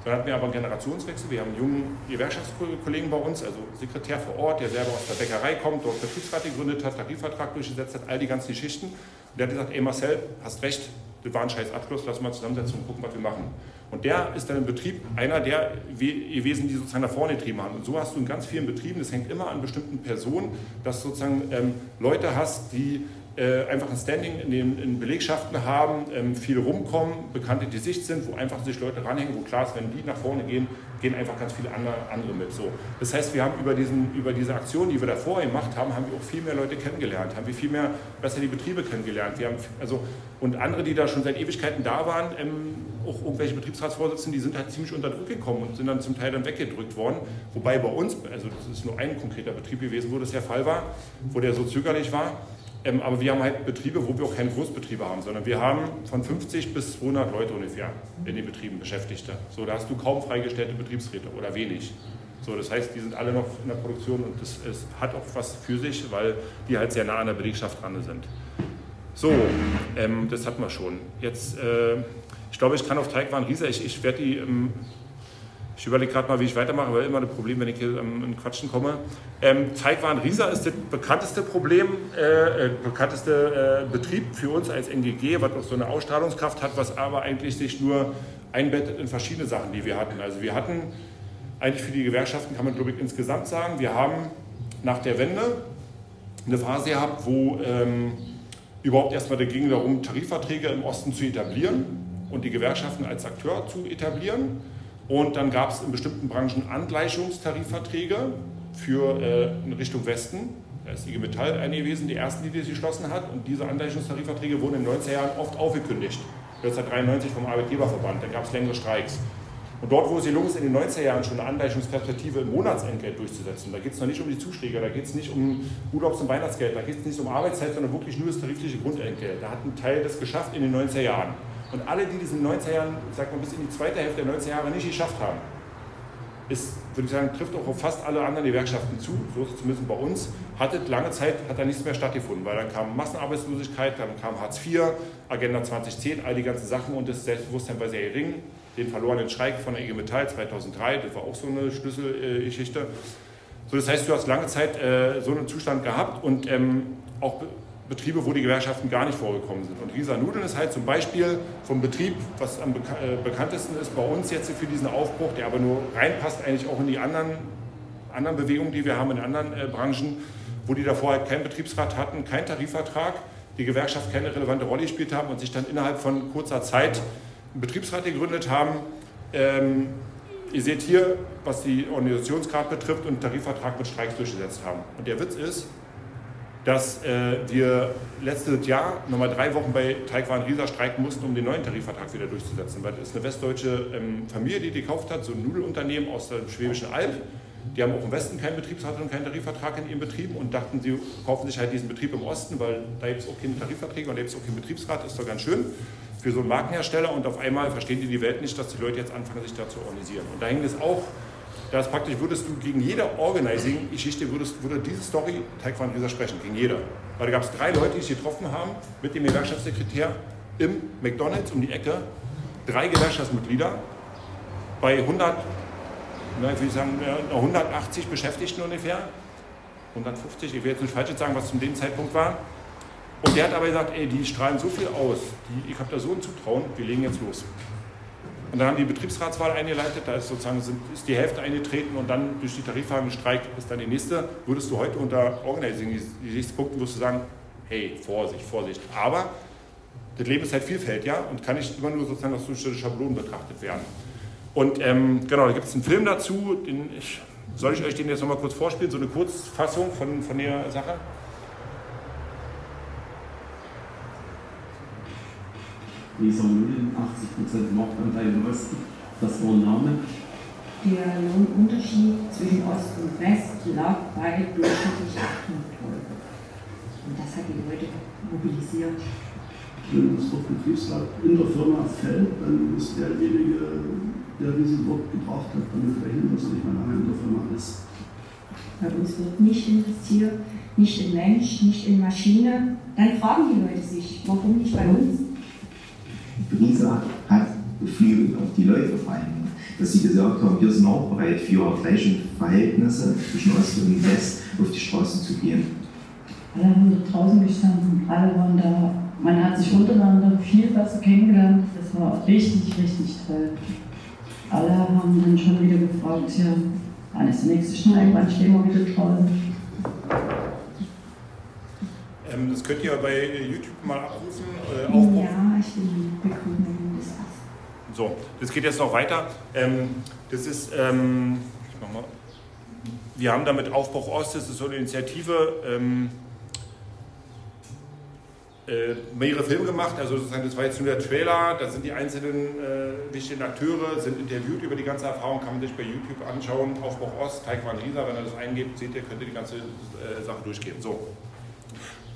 Dann hatten wir aber einen Generationswechsel, wir haben einen jungen Gewerkschaftskollegen bei uns, also Sekretär vor Ort, der selber aus der Bäckerei kommt, dort Betriebsrat gegründet hat, Tarifvertrag durchgesetzt hat, all die ganzen Geschichten. Und der hat gesagt, ey Marcel, hast recht, das war ein scheiß Abschluss, lass mal zusammensetzen und gucken, was wir machen. Und der ist dann im Betrieb einer der gewesen, die sozusagen nach vorne getrieben haben. Und so hast du in ganz vielen Betrieben, das hängt immer an bestimmten Personen, dass du sozusagen ähm, Leute hast, die äh, einfach ein Standing in den in Belegschaften haben, ähm, viel rumkommen, Bekannte, die Sicht sind, wo einfach sich Leute ranhängen, wo klar ist, wenn die nach vorne gehen, gehen einfach ganz viele andere, andere mit. So. Das heißt, wir haben über, diesen, über diese Aktion, die wir da vorher gemacht haben, haben wir auch viel mehr Leute kennengelernt, haben wir viel mehr besser die Betriebe kennengelernt. Wir haben, also, und andere, die da schon seit Ewigkeiten da waren, ähm, auch irgendwelche Betriebsratsvorsitzenden, die sind halt ziemlich unter Druck gekommen und sind dann zum Teil dann weggedrückt worden. Wobei bei uns, also das ist nur ein konkreter Betrieb gewesen, wo das der Fall war, wo der so zögerlich war. Ähm, aber wir haben halt Betriebe, wo wir auch keine Großbetriebe haben, sondern wir haben von fünfzig bis zweihundert Leute ungefähr in den Betrieben Beschäftigte. So, da hast du kaum freigestellte Betriebsräte oder wenig. So, das heißt, die sind alle noch in der Produktion und das es hat auch was für sich, weil die halt sehr nah an der Belegschaft dran sind. So, ähm, das hatten wir schon. Jetzt, äh, ich glaube, ich kann auf Teigwaren Riesa, ich, ich werde die... Ähm, Ich überlege gerade mal, wie ich weitermache, weil immer ein Problem, wenn ich hier ähm, in Quatschen komme. Ähm, Teigwaren Riesa ist das bekannteste Problem, äh, äh, bekannteste äh, Betrieb für uns als N G G, was auch so eine Ausstrahlungskraft hat, was aber eigentlich sich nur einbettet in verschiedene Sachen, die wir hatten. Also wir hatten, eigentlich für die Gewerkschaften kann man glaube ich insgesamt sagen, wir haben nach der Wende eine Phase gehabt, wo ähm, überhaupt erstmal da ging darum, Tarifverträge im Osten zu etablieren und die Gewerkschaften als Akteur zu etablieren. Und dann gab es in bestimmten Branchen Angleichungstarifverträge für äh, in Richtung Westen. Da ist I G Metall eine gewesen, die ersten, die das geschlossen hat. Und diese Angleichungstarifverträge wurden in den neunziger Jahren oft aufgekündigt. neunzehnhundertdreiundneunzig vom Arbeitgeberverband, da gab es längere Streiks. Und dort, wo es gelungen ist, in den neunziger Jahren schon eine Angleichungsperspektive im Monatsentgelt durchzusetzen, da geht es noch nicht um die Zuschläge, da geht es nicht um Urlaubs- und Weihnachtsgeld, da geht es nicht um Arbeitszeit, sondern wirklich nur das tarifliche Grundentgelt. Da hat ein Teil das geschafft in den neunziger Jahren. Und alle, die diesen neunziger Jahren, sag mal, bis in die zweite Hälfte der neunziger Jahre nicht geschafft haben, ist, würde ich sagen, trifft auch auf fast alle anderen Gewerkschaften zu, so zumindest bei uns, hatte lange Zeit, hat da nichts mehr stattgefunden, weil dann kam Massenarbeitslosigkeit, dann kam Hartz vier, Agenda zwanzig zehn, all die ganzen Sachen und das Selbstbewusstsein war sehr gering. Den verlorenen Streik von der I G Metall zweitausenddrei, das war auch so eine Schlüsselgeschichte. So, das heißt, du hast lange Zeit äh, so einen Zustand gehabt und ähm, auch Betriebe, wo die Gewerkschaften gar nicht vorgekommen sind. Und Riesa Nudeln ist halt zum Beispiel vom Betrieb, was am beka- äh, bekanntesten ist bei uns jetzt für diesen Aufbruch, der aber nur reinpasst eigentlich auch in die anderen, anderen Bewegungen, die wir haben in anderen äh, Branchen, wo die davor halt keinen Betriebsrat hatten, keinen Tarifvertrag, die Gewerkschaft keine relevante Rolle gespielt haben und sich dann innerhalb von kurzer Zeit einen Betriebsrat gegründet haben. Ähm, ihr seht hier, was die Organisationsgrad betrifft und einen Tarifvertrag mit Streiks durchgesetzt haben. Und der Witz ist, dass äh, wir letztes Jahr nochmal drei Wochen bei Teigwaren Riesa streiken mussten, um den neuen Tarifvertrag wieder durchzusetzen. Weil das ist eine westdeutsche ähm, Familie, die die gekauft hat, so ein Nudelunternehmen aus der Schwäbischen Alb. Die haben auch im Westen keinen Betriebsrat und keinen Tarifvertrag in ihren Betrieben und dachten, sie kaufen sich halt diesen Betrieb im Osten, weil da gibt es auch keine Tarifverträge und da gibt es auch keinen Betriebsrat, ist doch ganz schön für so einen Markenhersteller. Und auf einmal verstehen die die Welt nicht, dass die Leute jetzt anfangen, sich da zu organisieren. Und da hängt es auch. Da ist praktisch, würdest du gegen jede Organizing-Geschichte, würdest, würde diese Story Teigwaren Riesa sprechen, gegen jeder. Weil da gab es drei Leute, die sich getroffen haben mit dem Gewerkschaftssekretär im McDonalds um die Ecke, drei Gewerkschaftsmitglieder bei hundert, na, ich würde sagen, hundertachtzig Beschäftigten ungefähr, hundertfünfzig, ich will jetzt nicht falsch sagen, was zu dem Zeitpunkt war. Und der hat aber gesagt, ey, die strahlen so viel aus, die, ich habe da so ein Zutrauen, wir legen jetzt los. Und dann haben die Betriebsratswahl eingeleitet, da ist sozusagen sind, ist die Hälfte eingetreten und dann durch die Tarifverhandlung gestreikt ist dann die nächste. Würdest du heute unter Organizing-Gesichtspunkten würdest du sagen, hey, Vorsicht, Vorsicht. Aber das Leben ist halt vielfältig, ja, und kann nicht immer nur sozusagen aus bestimmten Schablonen betrachtet werden. Und ähm, genau, da gibt es einen Film dazu, den ich, soll ich euch den jetzt nochmal kurz vorspielen, so eine Kurzfassung von, von der Sache? Riesa Nudeln, achtzig Prozent Marktanteil im Osten. Das war ein Name. Der Lohnunterschied zwischen Ost und West lag bei durchschnittlich achthundert Euro. Und das hat die Leute mobilisiert. Wenn das Wort Betriebsrat in der Firma fällt, dann ist derjenige, der dieses Wort gebracht hat, damit verhindert, dass nicht mehr lange in der Firma ist. Bei uns wird nicht investiert, nicht in Mensch, nicht in Maschine. Dann fragen die Leute sich, warum nicht bei uns? Riesa hat viel auf die Leute vor allem, dass sie gesagt haben, wir sind auch bereit für gleiche Verhältnisse zwischen Ost und West auf die Straße zu gehen. Alle haben da draußen gestanden, alle waren da, man hat sich untereinander viel besser kennengelernt, das war richtig, richtig toll. Alle haben dann schon wieder gefragt, ja, wann ist der nächste Streik, wann stehen wir wieder draußen? Ähm, das könnt ihr bei YouTube mal abrufen. Äh, Aufbruch. Ja, ich bekomme das. So, das geht jetzt noch weiter. Ähm, das ist, ähm, ich mach mal. Wir haben damit Aufbruch Ost, das ist so eine Initiative, ähm, äh, mehrere Filme gemacht, also das war jetzt nur der Trailer, da sind die einzelnen äh, wichtigen Akteure, sind interviewt über die ganze Erfahrung, kann man sich bei YouTube anschauen, Aufbruch Ost, Teigwaren Riesa, wenn ihr das eingebt, seht ihr, könnt ihr die ganze äh, Sache durchgehen. So.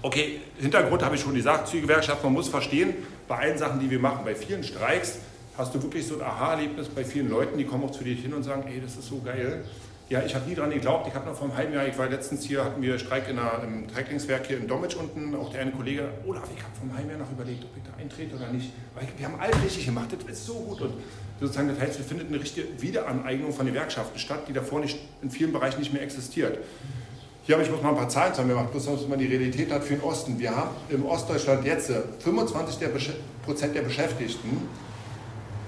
Okay, Hintergrund habe ich schon gesagt, zur Gewerkschaft, man muss verstehen, bei allen Sachen, die wir machen, bei vielen Streiks, hast du wirklich so ein Aha-Erlebnis bei vielen Leuten, die kommen auch zu dir hin und sagen, ey, das ist so geil. Ja, ich habe nie dran geglaubt, ich habe noch vor einem halben Jahr, ich war letztens hier, hatten wir Streik in der, im Träglingswerk hier in Dommitzsch unten, auch der eine Kollege, Olaf, ich habe vor einem halben Jahr noch überlegt, ob ich da eintrete oder nicht, weil ich, wir haben alles richtig gemacht, das ist so gut und sozusagen das heißt, es findet eine richtige Wiederaneignung von Gewerkschaften statt, die davor nicht, in vielen Bereichen nicht mehr existiert. Hier habe ich bloß mal ein paar Zahlen zusammengemacht, bloß dass man die Realität hat für den Osten. Wir haben im Ostdeutschland jetzt fünfundzwanzig Prozent der Beschäftigten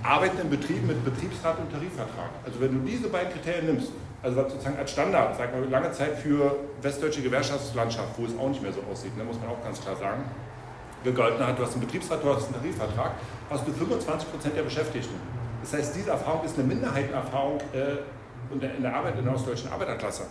arbeiten in Betrieben mit Betriebsrat und Tarifvertrag. Also wenn du diese beiden Kriterien nimmst, also was sozusagen als Standard, sagt man lange Zeit für westdeutsche Gewerkschaftslandschaft, wo es auch nicht mehr so aussieht, da ne, muss man auch ganz klar sagen, gegolten hat, du hast einen Betriebsrat, du hast einen Tarifvertrag, hast du fünfundzwanzig Prozent der Beschäftigten. Das heißt, diese Erfahrung ist eine Minderheitenerfahrung äh, in der Arbeit in der ostdeutschen Arbeiterklasse.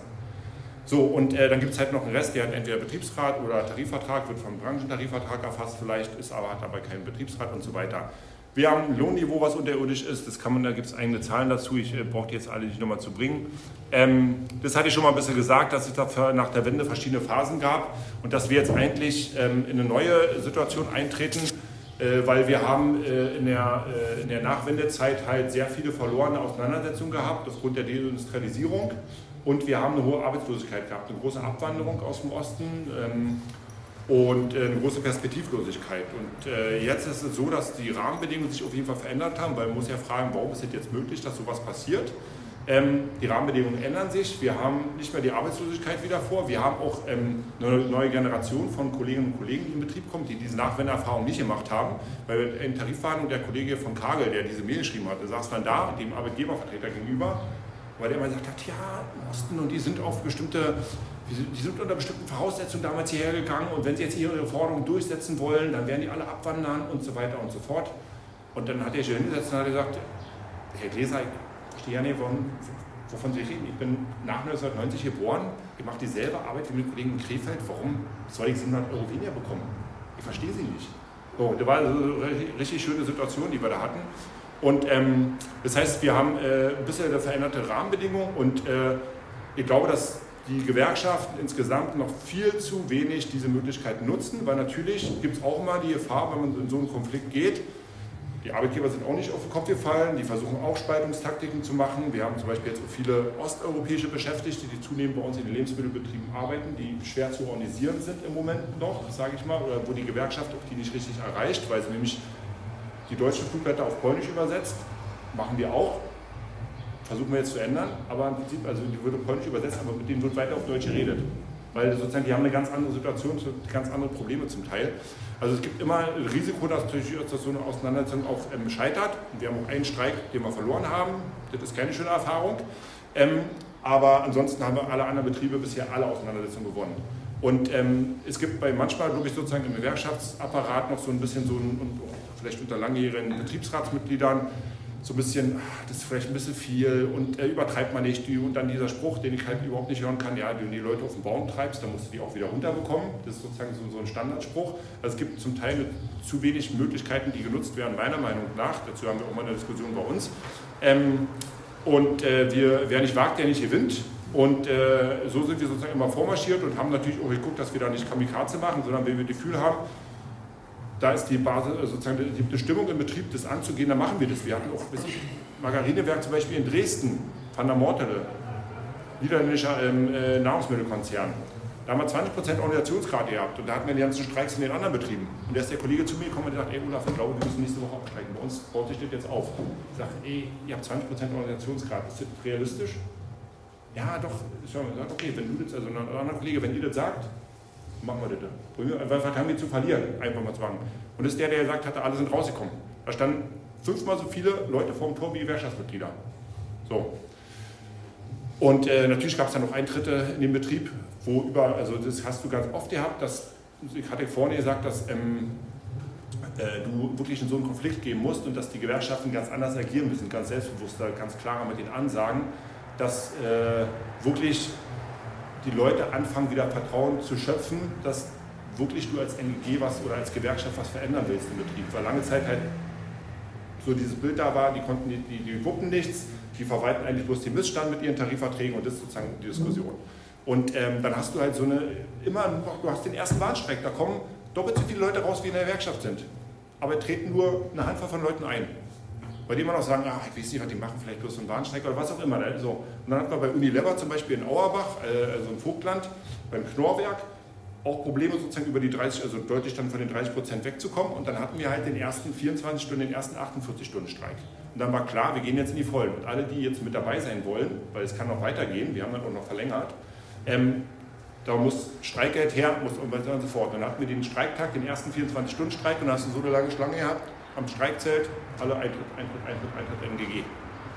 So, und äh, dann gibt es halt noch einen Rest, der hat entweder Betriebsrat oder Tarifvertrag, wird vom Branchentarifvertrag erfasst vielleicht, ist aber, hat aber keinen Betriebsrat und so weiter. Wir haben ein Lohnniveau, was unterirdisch ist, das kann man, da gibt es eigene Zahlen dazu, ich äh, brauche die jetzt alle nicht nochmal zu bringen. Ähm, das hatte ich schon mal ein bisschen gesagt, dass es dafür nach der Wende verschiedene Phasen gab und dass wir jetzt eigentlich ähm, in eine neue Situation eintreten, äh, weil wir haben äh, in, der, äh, in der Nachwendezeit halt sehr viele verlorene Auseinandersetzungen gehabt aufgrund der Deindustrialisierung und wir haben eine hohe Arbeitslosigkeit gehabt, eine große Abwanderung aus dem Osten. Ähm, Und eine große Perspektivlosigkeit. Und äh, jetzt ist es so, dass die Rahmenbedingungen sich auf jeden Fall verändert haben, weil man muss ja fragen, warum ist es jetzt möglich, dass sowas passiert? Ähm, die Rahmenbedingungen ändern sich, wir haben nicht mehr die Arbeitslosigkeit wie davor, wir haben auch ähm, eine neue Generation von Kolleginnen und Kollegen, die in Betrieb kommt, die diese Nachwendeerfahrung nicht gemacht haben, weil in Tarifverhandlungen der Kollege von Kagel, der diese Mail geschrieben hat, der saß dann da, dem Arbeitgebervertreter gegenüber, weil der immer gesagt hat, ja, im Osten, und die sind auf bestimmte, die sind unter bestimmten Voraussetzungen damals hierher gegangen und wenn sie jetzt ihre Forderungen durchsetzen wollen, dann werden die alle abwandern und so weiter und so fort. Und dann hat er sich hingesetzt und hat gesagt, Herr Gläser, ich verstehe ja nicht, wovon Sie reden. Ich bin nach neunzehnhundertneunzig geboren, ich mache dieselbe Arbeit wie mit Kollegen in Krefeld, warum soll ich siebenhundert Euro weniger bekommen? Ich verstehe Sie nicht. So, das war also eine richtig schöne Situation, die wir da hatten. Und ähm, das heißt, wir haben äh, ein bisschen eine veränderte Rahmenbedingung und äh, ich glaube, dass die Gewerkschaften insgesamt noch viel zu wenig diese Möglichkeit nutzen, weil natürlich gibt es auch immer die Gefahr, wenn man in so einen Konflikt geht, die Arbeitgeber sind auch nicht auf den Kopf gefallen, die versuchen auch Spaltungstaktiken zu machen. Wir haben zum Beispiel jetzt viele osteuropäische Beschäftigte, die zunehmend bei uns in den Lebensmittelbetrieben arbeiten, die schwer zu organisieren sind im Moment noch, sage ich mal, oder wo die Gewerkschaft auch die nicht richtig erreicht, weil sie nämlich die deutschen Flugblätter auf Polnisch übersetzt, machen wir auch, versuchen wir jetzt zu ändern, aber im Prinzip, also die würde Polnisch übersetzt, aber mit denen wird weiter auf Deutsch geredet, weil sozusagen die haben eine ganz andere Situation, ganz andere Probleme zum Teil. Also es gibt immer ein Risiko, dass, dass so eine Auseinandersetzung auch ähm, scheitert. Wir haben auch einen Streik, den wir verloren haben, das ist keine schöne Erfahrung, ähm, aber ansonsten haben wir alle anderen Betriebe bisher alle Auseinandersetzungen gewonnen. Und ähm, es gibt bei manchmal, glaube ich, sozusagen im Gewerkschaftsapparat noch so ein bisschen so ein, und vielleicht unter langjährigen Betriebsratsmitgliedern, so ein bisschen, ach, das ist vielleicht ein bisschen viel und äh, übertreibt man nicht. Und dann dieser Spruch, den ich halt überhaupt nicht hören kann, ja, wenn du die Leute auf den Baum treibst, dann musst du die auch wieder runterbekommen. Das ist sozusagen so, so ein Standardspruch. Also es gibt zum Teil zu wenig Möglichkeiten, die genutzt werden, meiner Meinung nach. Dazu haben wir auch mal eine Diskussion bei uns. Ähm, und äh, wir, wer nicht wagt, der nicht gewinnt. Und äh, so sind wir sozusagen immer vormarschiert und haben natürlich auch geguckt, dass wir da nicht Kamikaze machen, sondern wenn wir das Gefühl haben, da ist die Basis, sozusagen die Stimmung im Betrieb, das anzugehen, dann machen wir das. Wir hatten auch ein bisschen Margarinewerk zum Beispiel in Dresden, Van der Mortele, niederländischer ähm, äh, Nahrungsmittelkonzern. Da haben wir zwanzig Prozent Organisationsgrad gehabt und da hatten wir die ganzen Streiks in den anderen Betrieben. Und da ist der Kollege zu mir gekommen und hat gesagt, ey Olaf, ich glaube, wir müssen nächste Woche abstreiken. Bei uns baut sich das jetzt auf. Ich sage, ey, ihr habt zwanzig Prozent Organisationsgrad, ist das realistisch? Ja, doch. Ich habe gesagt, okay, wenn du das, also ein anderer Kollege, wenn ihr das sagt, machen wir das. Weil was haben wir zu verlieren, einfach mal zu machen. Und das ist der, der gesagt hatte, alle sind rausgekommen. Da standen fünfmal so viele Leute vorm Tor wie Gewerkschaftsmitglieder. So. Und äh, natürlich gab es dann noch Eintritte in den Betrieb, wo über, also das hast du ganz oft gehabt, dass ich hatte vorhin gesagt, dass ähm, äh, du wirklich in so einen Konflikt gehen musst und dass die Gewerkschaften ganz anders agieren müssen, ganz selbstbewusster, ganz klarer mit den Ansagen, dass äh, wirklich die Leute anfangen, wieder Vertrauen zu schöpfen, dass wirklich du als N G G was oder als Gewerkschaft was verändern willst im Betrieb. Weil lange Zeit halt so dieses Bild da war, die konnten die, die, die wuppen nichts, die verwalten eigentlich bloß den Missstand mit ihren Tarifverträgen und das ist sozusagen die Diskussion. Und ähm, dann hast du halt so eine, immer, du hast den ersten Warnstreik, da kommen doppelt so viele Leute raus, wie in der Gewerkschaft sind. Aber treten nur eine Handvoll von Leuten ein. Bei denen man auch sagen, ach, ich weiß nicht, was die machen, vielleicht bloß so einen Warnstreik oder was auch immer. Also, und dann hat man bei Unilever zum Beispiel in Auerbach, äh, also im Vogtland, beim Knorwerk, auch Probleme sozusagen über die dreißig, also deutlich dann von den dreißig Prozent wegzukommen. Und dann hatten wir halt den ersten vierundzwanzig Stunden, den ersten achtundvierzig Stunden Streik. Und dann war klar, wir gehen jetzt in die Vollen. Und alle, die jetzt mit dabei sein wollen, weil es kann noch weitergehen, wir haben dann auch noch verlängert, ähm, da muss Streikgeld her, muss und so und so fort. Und dann hatten wir den Streiktag, den ersten vierundzwanzig Stunden Streik und dann hast du so eine lange Schlange gehabt am Streikzelt, alle Eintritt, Eintritt, Eintritt, Eintritt, M G G.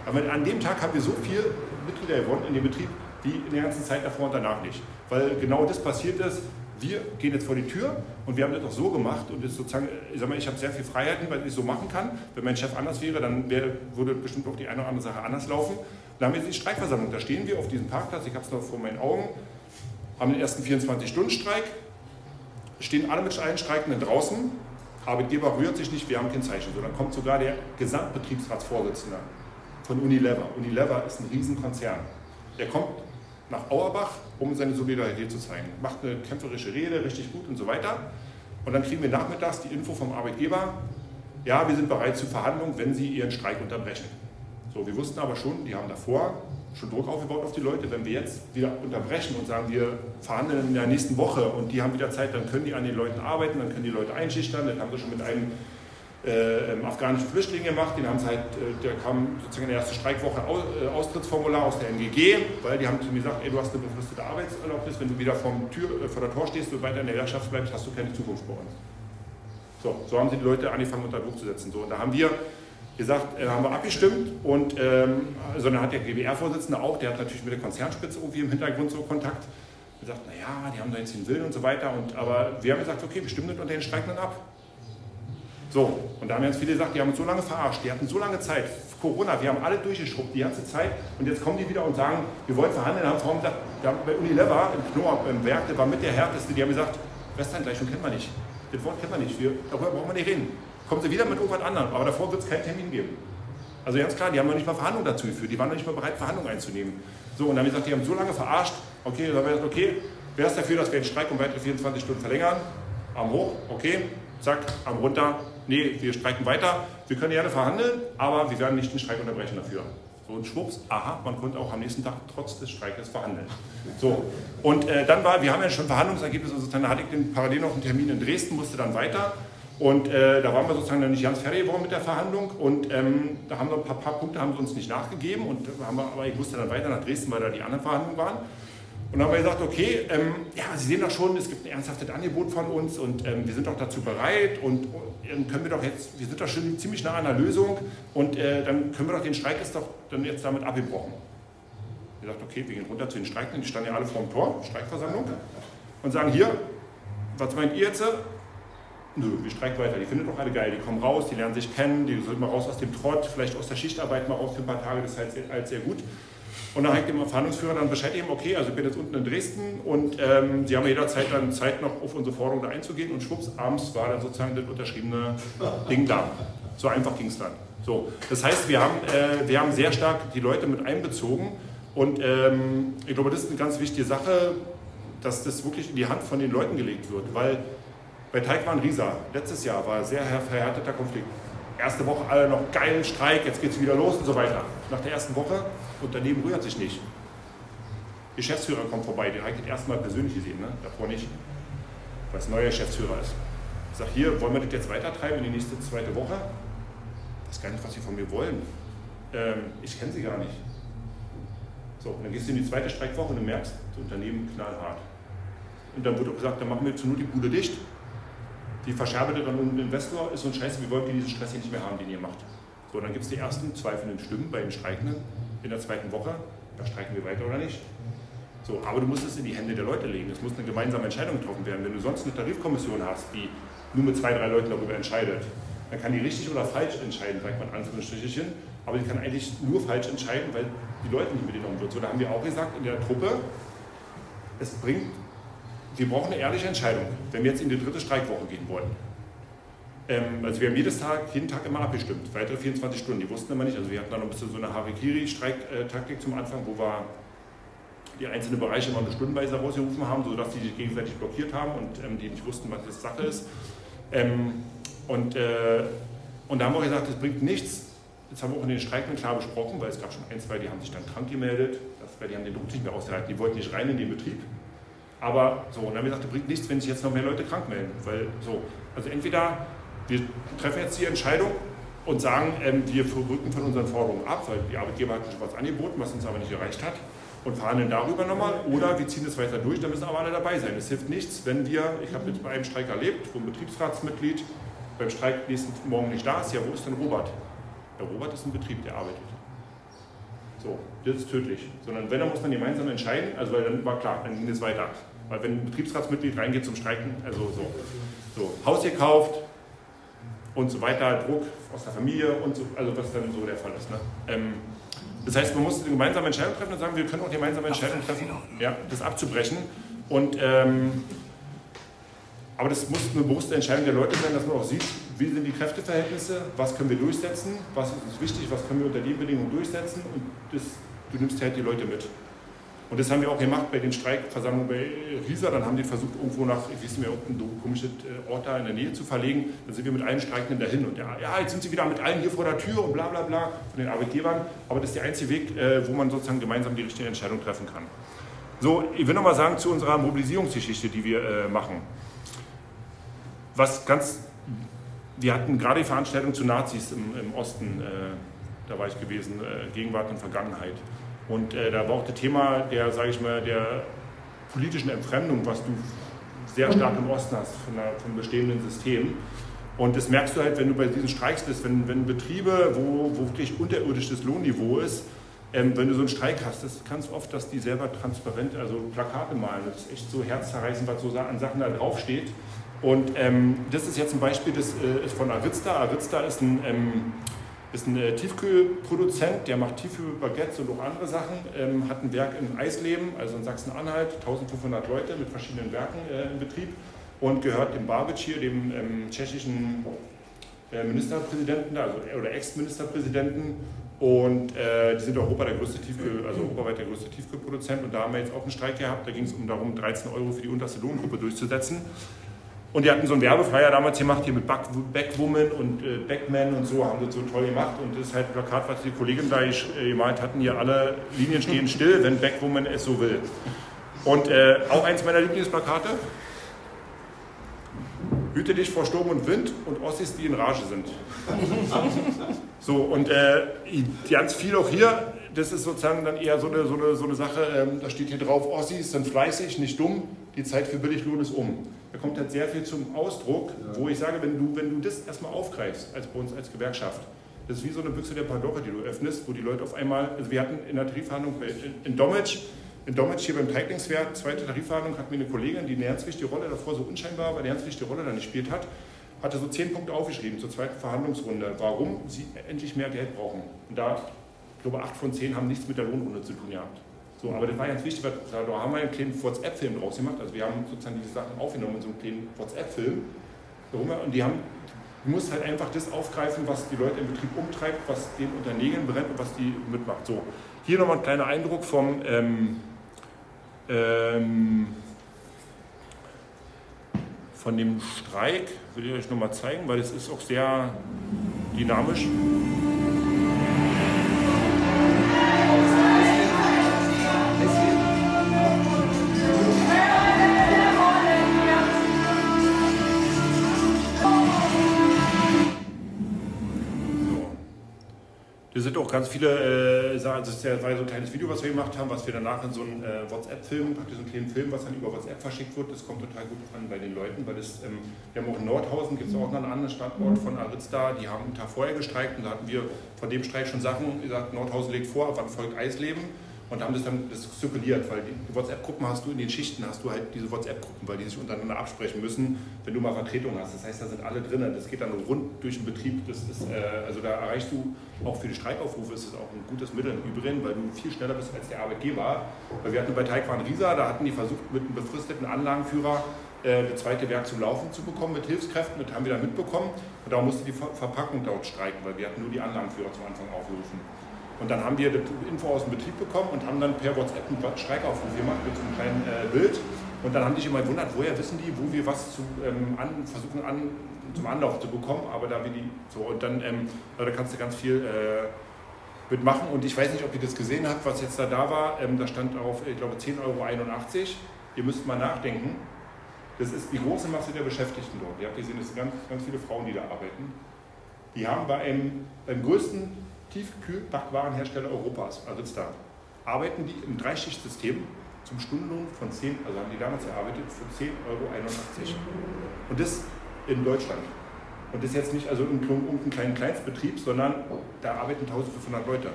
Aber an dem Tag haben wir so viel Mitglieder gewonnen in dem Betrieb, wie in der ganzen Zeit davor und danach nicht. Weil genau das passiert ist, wir gehen jetzt vor die Tür und wir haben das auch so gemacht und ist sozusagen, ich sag mal, ich habe sehr viel Freiheiten, weil ich es so machen kann. Wenn mein Chef anders wäre, dann wäre, würde bestimmt auch die eine oder andere Sache anders laufen. Da haben wir jetzt die Streikversammlung, da stehen wir auf diesem Parkplatz, ich habe es noch vor meinen Augen, haben den ersten vierundzwanzig Stunden Streik, stehen alle mit allen Streikenden draußen, Arbeitgeber rührt sich nicht, wir haben kein Zeichen. So, dann kommt sogar der Gesamtbetriebsratsvorsitzende von Unilever. Unilever ist ein Riesenkonzern. Der kommt nach Auerbach, um seine Solidarität zu zeigen. Macht eine kämpferische Rede, richtig gut und so weiter. Und dann kriegen wir nachmittags die Info vom Arbeitgeber, ja, wir sind bereit zur Verhandlung, wenn Sie Ihren Streik unterbrechen. So, wir wussten aber schon, die haben davor schon Druck aufgebaut auf die Leute, wenn wir jetzt wieder unterbrechen und sagen, wir verhandeln in der nächsten Woche und die haben wieder Zeit, dann können die an den Leuten arbeiten, dann können die Leute einschüchtern, dann haben sie schon mit einem äh, afghanischen Flüchtling gemacht, den haben sie halt, äh, der kam sozusagen in der ersten Streikwoche aus, äh, Austrittsformular aus der N G G, weil die haben zu mir gesagt, ey, du hast eine befristete Arbeitserlaubnis, wenn du wieder vom Tür, äh, vor der Tor stehst und weiter in der Wirtschaft bleibst, hast du keine Zukunft bei uns. So, so haben sie die Leute angefangen unter Druck zu setzen. So, und da haben wir gesagt, äh, haben wir abgestimmt und ähm, also dann hat der G B R-Vorsitzende auch, der hat natürlich mit der Konzernspitze irgendwie im Hintergrund so Kontakt, gesagt, naja, die haben da jetzt den Willen und so weiter, und, aber wir haben gesagt, okay, wir stimmen nicht unter den Streikenden ab. So, und da haben jetzt viele gesagt, die haben uns so lange verarscht, die hatten so lange Zeit, Corona, wir haben alle durchgeschrubbt die ganze Zeit und jetzt kommen die wieder und sagen, wir wollen verhandeln, haben Frauen gesagt, bei Unilever, im Knorr, im Werk, der war mit der härteste, die haben gesagt, Westlandgleichung kennen wir nicht, das Wort kennen wir nicht, wir, darüber brauchen wir nicht reden. Kommen sie wieder mit irgendwas anderem, aber davor wird es keinen Termin geben. Also ganz klar, die haben noch nicht mal Verhandlungen dazu geführt, die waren noch nicht mal bereit, Verhandlungen einzunehmen. So, und dann haben wir gesagt, die haben so lange verarscht, okay, dann haben wir gesagt, okay, wer ist dafür, dass wir den Streik um weitere vierundzwanzig Stunden verlängern? Arm hoch, okay, zack, Arm runter, nee, wir streiken weiter, wir können gerne verhandeln, aber wir werden nicht den Streik unterbrechen dafür. So, und schwupps, aha, man konnte auch am nächsten Tag trotz des Streikes verhandeln. So, und äh, dann war, wir haben ja schon Verhandlungsergebnisse, also dann hatte ich den, parallel noch einen Termin in Dresden, musste dann weiter. Und äh, da waren wir sozusagen noch nicht ganz fertig geworden mit der Verhandlung und ähm, da haben wir ein paar, paar Punkte haben wir uns nicht nachgegeben, und haben wir, aber ich musste dann weiter nach Dresden, weil da die anderen Verhandlungen waren. Und dann haben wir gesagt, okay, ähm, ja, Sie sehen doch schon, es gibt ein ernsthaftes Angebot von uns und ähm, wir sind doch dazu bereit und ähm, können wir doch jetzt, wir sind doch schon ziemlich nah an der Lösung und äh, dann können wir doch, den Streik ist doch dann jetzt damit abgebrochen. Wir haben gesagt, okay, wir gehen runter zu den Streikenden, die standen ja alle vor dem Tor, Streikversammlung, und sagen, hier, was meint ihr jetzt? Nö, wir streiken weiter, die finden doch alle geil, die kommen raus, die lernen sich kennen, die sind mal raus aus dem Trott, vielleicht aus der Schichtarbeit mal raus für ein paar Tage, das ist halt sehr, halt sehr gut. Und dann hat dem Verhandlungsführer dann Bescheid eben, okay, also ich bin jetzt unten in Dresden und ähm, sie haben jederzeit dann Zeit noch auf unsere Forderung da einzugehen, und schwupps, abends war dann sozusagen das unterschriebene Ding da. So einfach ging es dann. So, das heißt, wir haben, äh, wir haben sehr stark die Leute mit einbezogen und ähm, ich glaube, das ist eine ganz wichtige Sache, dass das wirklich in die Hand von den Leuten gelegt wird, weil bei Teigwaren Riesa, letztes Jahr war ein sehr verhärteter Konflikt. Erste Woche alle noch geil, Streik, jetzt geht's wieder los und so weiter. Nach der ersten Woche, Unternehmen rührt sich nicht. Geschäftsführer kommt vorbei, den habe ich das erste Mal persönlich gesehen, ne? Davor nicht, weil es ein neuer Geschäftsführer ist. Ich sage, hier, wollen wir das jetzt weitertreiben in die nächste zweite Woche? Ich weiß gar nicht, was Sie von mir wollen. Ähm, ich kenne Sie gar nicht. So, und dann gehst du in die zweite Streikwoche und du merkst, das Unternehmen knallhart. Und dann wurde gesagt, dann machen wir zur Not die Bude dicht. Die verscherbete dann um den Investor ist so ein Scheiße, wir wollen diesen Stress hier nicht mehr haben, den ihr macht. So, dann gibt es die ersten zweifelnden Stimmen bei den Streikenden in der zweiten Woche. Da streiken wir weiter oder nicht? So, aber du musst es in die Hände der Leute legen. Es muss eine gemeinsame Entscheidung getroffen werden. Wenn du sonst eine Tarifkommission hast, die nur mit zwei, drei Leuten darüber entscheidet, dann kann die richtig oder falsch entscheiden, sagt man in Anführungsstrichen. Aber die kann eigentlich nur falsch entscheiden, weil die Leute nicht mitgenommen wird. So, da haben wir auch gesagt in der Truppe, es bringt, wir brauchen eine ehrliche Entscheidung, wenn wir jetzt in die dritte Streikwoche gehen wollen. Ähm, also wir haben jedes Tag, jeden Tag immer abgestimmt, weitere vierundzwanzig Stunden, die wussten immer nicht. Also wir hatten dann noch ein bisschen so eine Harikiri-Streiktaktik zum Anfang, wo wir die einzelnen Bereiche immer eine Stundenweise rausgerufen haben, sodass die sich gegenseitig blockiert haben und ähm, die nicht wussten, was das Sache ist. Ähm, und, äh, und da haben wir auch gesagt, das bringt nichts. Jetzt haben wir auch in den Streiken klar besprochen, weil es gab schon ein, zwei, die haben sich dann krank gemeldet, das, die haben den Druck nicht mehr ausgehalten, die wollten nicht rein in den Betrieb. Aber so, und dann haben wir gesagt, das bringt nichts, wenn sich jetzt noch mehr Leute krank melden. Weil, so, also entweder wir treffen jetzt die Entscheidung und sagen, ähm, wir rücken von unseren Forderungen ab, weil die Arbeitgeber hatten schon was angeboten, was uns aber nicht erreicht hat, und verhandeln darüber nochmal, oder wir ziehen das weiter durch, da müssen aber alle dabei sein. Es hilft nichts, wenn wir, ich habe jetzt bei einem Streik erlebt, wo ein Betriebsratsmitglied beim Streik nächsten Morgen nicht da ist, ja, wo ist denn Robert? Ja, Robert ist ein Betrieb, der arbeitet. So, das ist tödlich. Sondern wenn, dann muss man gemeinsam entscheiden, also weil dann war klar, dann ging es weiter. Weil wenn ein Betriebsratsmitglied reingeht zum Streiken, also so, so Haus gekauft und so weiter, Druck aus der Familie und so, also was dann so der Fall ist. Ne? Ähm, Das heißt, man muss eine gemeinsame Entscheidung treffen und sagen, wir können auch gemeinsame Entscheidungen treffen, ja, das abzubrechen. Und, ähm, aber das muss eine bewusste Entscheidung der Leute sein, dass man auch sieht, wie sind die Kräfteverhältnisse, was können wir durchsetzen, was ist uns wichtig, was können wir unter den Bedingungen durchsetzen, und das, du nimmst halt die Leute mit. Und das haben wir auch gemacht bei den Streikversammlungen bei Riesa, dann haben die versucht, irgendwo nach, ich weiß nicht mehr, irgendeinen komischen Ort da in der Nähe zu verlegen, dann sind wir mit allen Streikenden dahin und ja, ja, jetzt sind sie wieder mit allen hier vor der Tür und bla bla bla von den Arbeitgebern, aber das ist der einzige Weg, wo man sozusagen gemeinsam die richtige Entscheidung treffen kann. So, ich will nochmal sagen zu unserer Mobilisierungsgeschichte, die wir machen. Was ganz, wir hatten gerade die Veranstaltung zu Nazis im, im Osten, da war ich gewesen, Gegenwart und Vergangenheit. Und äh, da war auch das Thema der, sage ich mal, der politischen Entfremdung, was du sehr stark im Osten hast, von der, vom bestehenden System. Und das merkst du halt, wenn du bei diesen Streiks bist, wenn, wenn Betriebe, wo, wo wirklich unterirdisches Lohnniveau ist, ähm, wenn du so einen Streik hast, das ist ganz oft, dass die selber transparent, also Plakate malen, das ist echt so herzzerreißend, was so an Sachen da draufsteht. Und ähm, das ist jetzt ein Beispiel, das äh, ist von Aryzta. Aryzta ist ein... Ähm, ist ein äh, Tiefkühlproduzent, der macht Tiefkühlbaguettes und auch andere Sachen, ähm, hat ein Werk in Eisleben, also in Sachsen-Anhalt, eintausendfünfhundert Leute mit verschiedenen Werken äh, in Betrieb und gehört dem Babic hier, dem ähm, tschechischen äh, Ministerpräsidenten, also, oder Ex-Ministerpräsidenten, und äh, die sind Europa der größte Tiefkühl, also europaweit der größte Tiefkühlproduzent, und da haben wir jetzt auch einen Streik gehabt, da ging es um darum, dreizehn Euro für die unterste Lohngruppe durchzusetzen. Und die hatten so einen Werbeflyer damals gemacht, hier mit Backwoman und äh, Backman und so, haben das so toll gemacht. Und das ist halt ein Plakat, was die Kollegen da äh, gemalt hatten, hier alle Linien stehen still, wenn Backwoman es so will. Und äh, auch eins meiner Lieblingsplakate, hüte dich vor Sturm und Wind und Ossis, die in Rage sind. So, und äh, ganz viel auch hier, das ist sozusagen dann eher so eine, so eine, so eine Sache, ähm, da steht hier drauf, Ossis sind fleißig, nicht dumm, die Zeit für Billiglohn ist um. Da kommt halt sehr viel zum Ausdruck, ja. Wo ich sage, wenn du, wenn du das erstmal aufgreifst, als bei uns als Gewerkschaft, das ist wie so eine Büchse der Pandora, die du öffnest, wo die Leute auf einmal, also wir hatten in der Tarifverhandlung in, in Dommitzsch, in Dommitzsch hier beim Teiglingswerk, zweite Tarifverhandlung, hat mir eine Kollegin, die eine ganz wichtige Rolle davor so unscheinbar, aber eine ganz wichtige Rolle dann gespielt hat, hatte so zehn Punkte aufgeschrieben zur zweiten Verhandlungsrunde, warum sie endlich mehr Geld brauchen. Und da, ich glaube, acht von zehn haben nichts mit der Lohnrunde zu tun gehabt. So, aber das war ganz wichtig, weil da haben wir einen kleinen WhatsApp-Film draus gemacht. Also wir haben sozusagen diese Sachen aufgenommen in so einem kleinen WhatsApp-Film. Und die haben, du musst halt einfach das aufgreifen, was die Leute im Betrieb umtreibt, was den Unternehmen brennt und was die mitmacht. So, hier nochmal ein kleiner Eindruck vom ähm, ähm, von dem Streik. Will ich euch nochmal zeigen, weil das ist auch sehr dynamisch. Das sind auch ganz viele äh, Sachen, also das war ja so ein kleines Video, was wir gemacht haben, was wir danach in so einen äh, WhatsApp-Film, praktisch so einen kleinen Film, was dann über WhatsApp verschickt wird, das kommt total gut an bei den Leuten, weil das, ähm, wir haben auch in Nordhausen, gibt es auch noch einen anderen Standort von Aryzta, die haben einen Tag vorher gestreikt und da hatten wir von dem Streik schon Sachen gesagt, Nordhausen legt vor, wann folgt Eisleben. und haben das dann das zirkuliert, weil die WhatsApp-Gruppen hast du, in den Schichten hast du halt diese WhatsApp-Gruppen, weil die sich untereinander absprechen müssen, wenn du mal Vertretung hast. Das heißt, da sind alle drin, das geht dann rund durch den Betrieb. Das ist, äh, also da erreichst du, auch für die Streikaufrufe ist es auch ein gutes Mittel im Übrigen, weil du viel schneller bist als der Arbeitgeber. Weil wir hatten bei Teigwaren Riesa, da hatten die versucht, mit einem befristeten Anlagenführer das zweite Werk zum Laufen zu bekommen mit Hilfskräften, das haben wir dann mitbekommen und da musste die Verpackung dort streiken, weil wir hatten nur die Anlagenführer zum Anfang aufgerufen. Und dann haben wir die Info aus dem Betrieb bekommen und haben dann per WhatsApp einen Streikaufruf gemacht mit so einem kleinen äh, Bild und dann haben die sich immer gewundert, woher wissen die, wo wir was zu, ähm, an, versuchen an, zum Anlauf zu bekommen, aber da wir die so und dann, ähm, da kannst du ganz viel äh, mitmachen und ich weiß nicht, ob ihr das gesehen habt, was jetzt da da war, ähm, da stand auf, ich glaube, zehn Euro einundachtzig, ihr müsst mal nachdenken. Das ist die große Masse der Beschäftigten dort. Ihr habt gesehen, das sind ganz, ganz viele Frauen, die da arbeiten. Die haben bei einem, beim größten Tiefkühlbackwarenhersteller Europas, Aryzta, arbeiten die im Dreischichtsystem zum Stundenlohn von zehn, also haben die damals gearbeitet, von zehn Euro einundachtzig. Und das in Deutschland. Und das jetzt nicht also in irgendeinem kleinen Kleinstbetrieb, sondern da arbeiten eintausendfünfhundert Leute.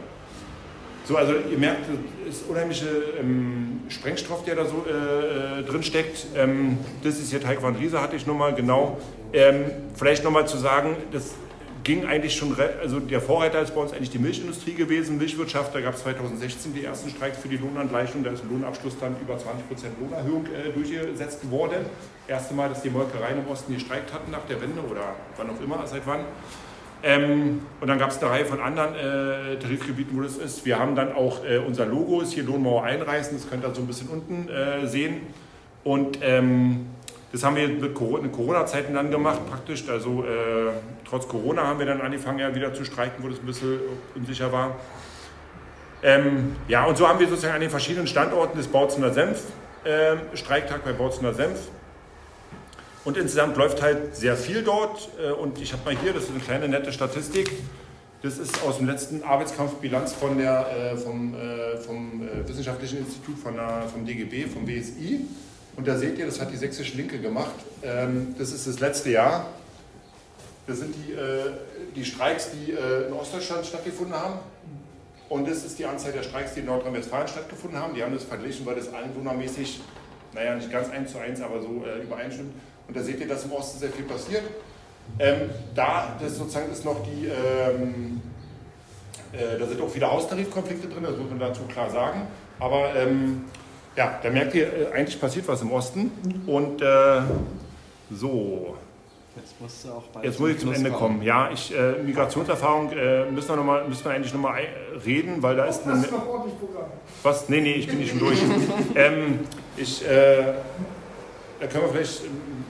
So, also ihr merkt, es ist unheimlicher ähm, Sprengstoff, der da so äh, drin steckt. Ähm, das ist hier Teigwaren Riesa, hatte ich nochmal, genau. Ähm, vielleicht nochmal zu sagen, das ging eigentlich schon, also der Vorreiter ist bei uns eigentlich die Milchindustrie gewesen, Milchwirtschaft, da gab es zweitausendsechzehn die ersten Streiks für die Lohnangleichung, da ist ein Lohnabschluss dann über zwanzig Prozent Lohnerhöhung äh, durchgesetzt worden. Das erste Mal, dass die Molkereien im Osten gestreikt hatten nach der Wende oder wann auch immer, seit wann. Ähm, und dann gab es eine Reihe von anderen äh, Tarifgebieten, wo das ist. Wir haben dann auch äh, unser Logo, ist hier Lohnmauer einreißen, das könnt ihr so ein bisschen unten äh, sehen. Und ähm, das haben wir mit Corona-Zeiten dann gemacht praktisch. Also äh, trotz Corona haben wir dann angefangen ja wieder zu streiken, wo das ein bisschen unsicher war. Ähm, ja, und so haben wir sozusagen an den verschiedenen Standorten des Bautz'ner Senf, äh, Streiktag bei Bautz'ner Senf. Und insgesamt läuft halt sehr viel dort und ich habe mal hier, das ist eine kleine nette Statistik, das ist aus dem letzten Arbeitskampfbilanz von der, äh, vom, äh, vom äh, Wissenschaftlichen Institut, von der, vom D G B, vom W S I und da seht ihr, das hat die Sächsische Linke gemacht, ähm, das ist das letzte Jahr, das sind die, äh, die Streiks, die äh, in Ostdeutschland stattgefunden haben. Und das ist die Anzahl der Streiks, die in Nordrhein-Westfalen stattgefunden haben, die haben das verglichen, weil das einwohnermäßig, naja nicht ganz eins zu eins, aber so äh, übereinstimmt. Und da seht ihr, dass im Osten sehr viel passiert. Ähm, da das sozusagen ist noch die, ähm, äh, da sind auch wieder Haustarifkonflikte drin, das muss man dazu klar sagen. Aber ähm, ja, da merkt ihr, äh, eigentlich passiert was im Osten. Und äh, so, jetzt, musst du auch bald jetzt muss ich zum Schluss Ende kommen. kommen. Ja, ich, äh, Migrationserfahrung äh, müssen, wir noch mal, müssen wir eigentlich nochmal reden, weil da ist eine... Das ist noch ordentlich Programm. Was? Nee, nee, ich bin nicht schon durch. ähm, ich, äh, da können wir vielleicht...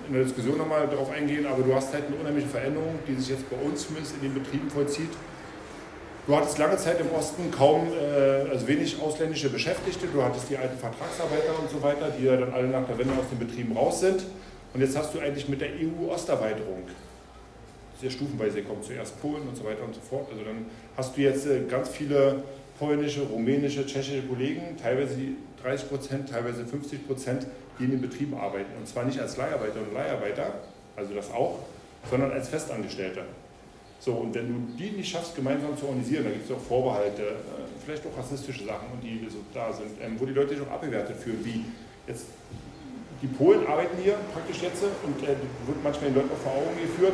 in der Diskussion nochmal darauf eingehen, aber du hast halt eine unheimliche Veränderung, die sich jetzt bei uns zumindest in den Betrieben vollzieht. Du hattest lange Zeit im Osten kaum, äh, also wenig ausländische Beschäftigte, du hattest die alten Vertragsarbeiter und so weiter, die ja dann alle nach der Wende aus den Betrieben raus sind. Und jetzt hast du eigentlich mit der E U-Osterweiterung, sehr stufenweise kommt zuerst Polen und so weiter und so fort, also dann hast du jetzt äh, ganz viele polnische, rumänische, tschechische Kollegen, teilweise dreißig Prozent, teilweise fünfzig Prozent, die in den Betrieben arbeiten. Und zwar nicht als Leiharbeiter und Leiharbeiter, also das auch, sondern als Festangestellte. So, und wenn du die nicht schaffst, gemeinsam zu organisieren, da gibt es auch Vorbehalte, vielleicht auch rassistische Sachen, die so da sind, wo die Leute sich auch abgewertet fühlen, wie jetzt die Polen arbeiten hier praktisch jetzt und äh, wird manchmal den Leuten auch vor Augen geführt.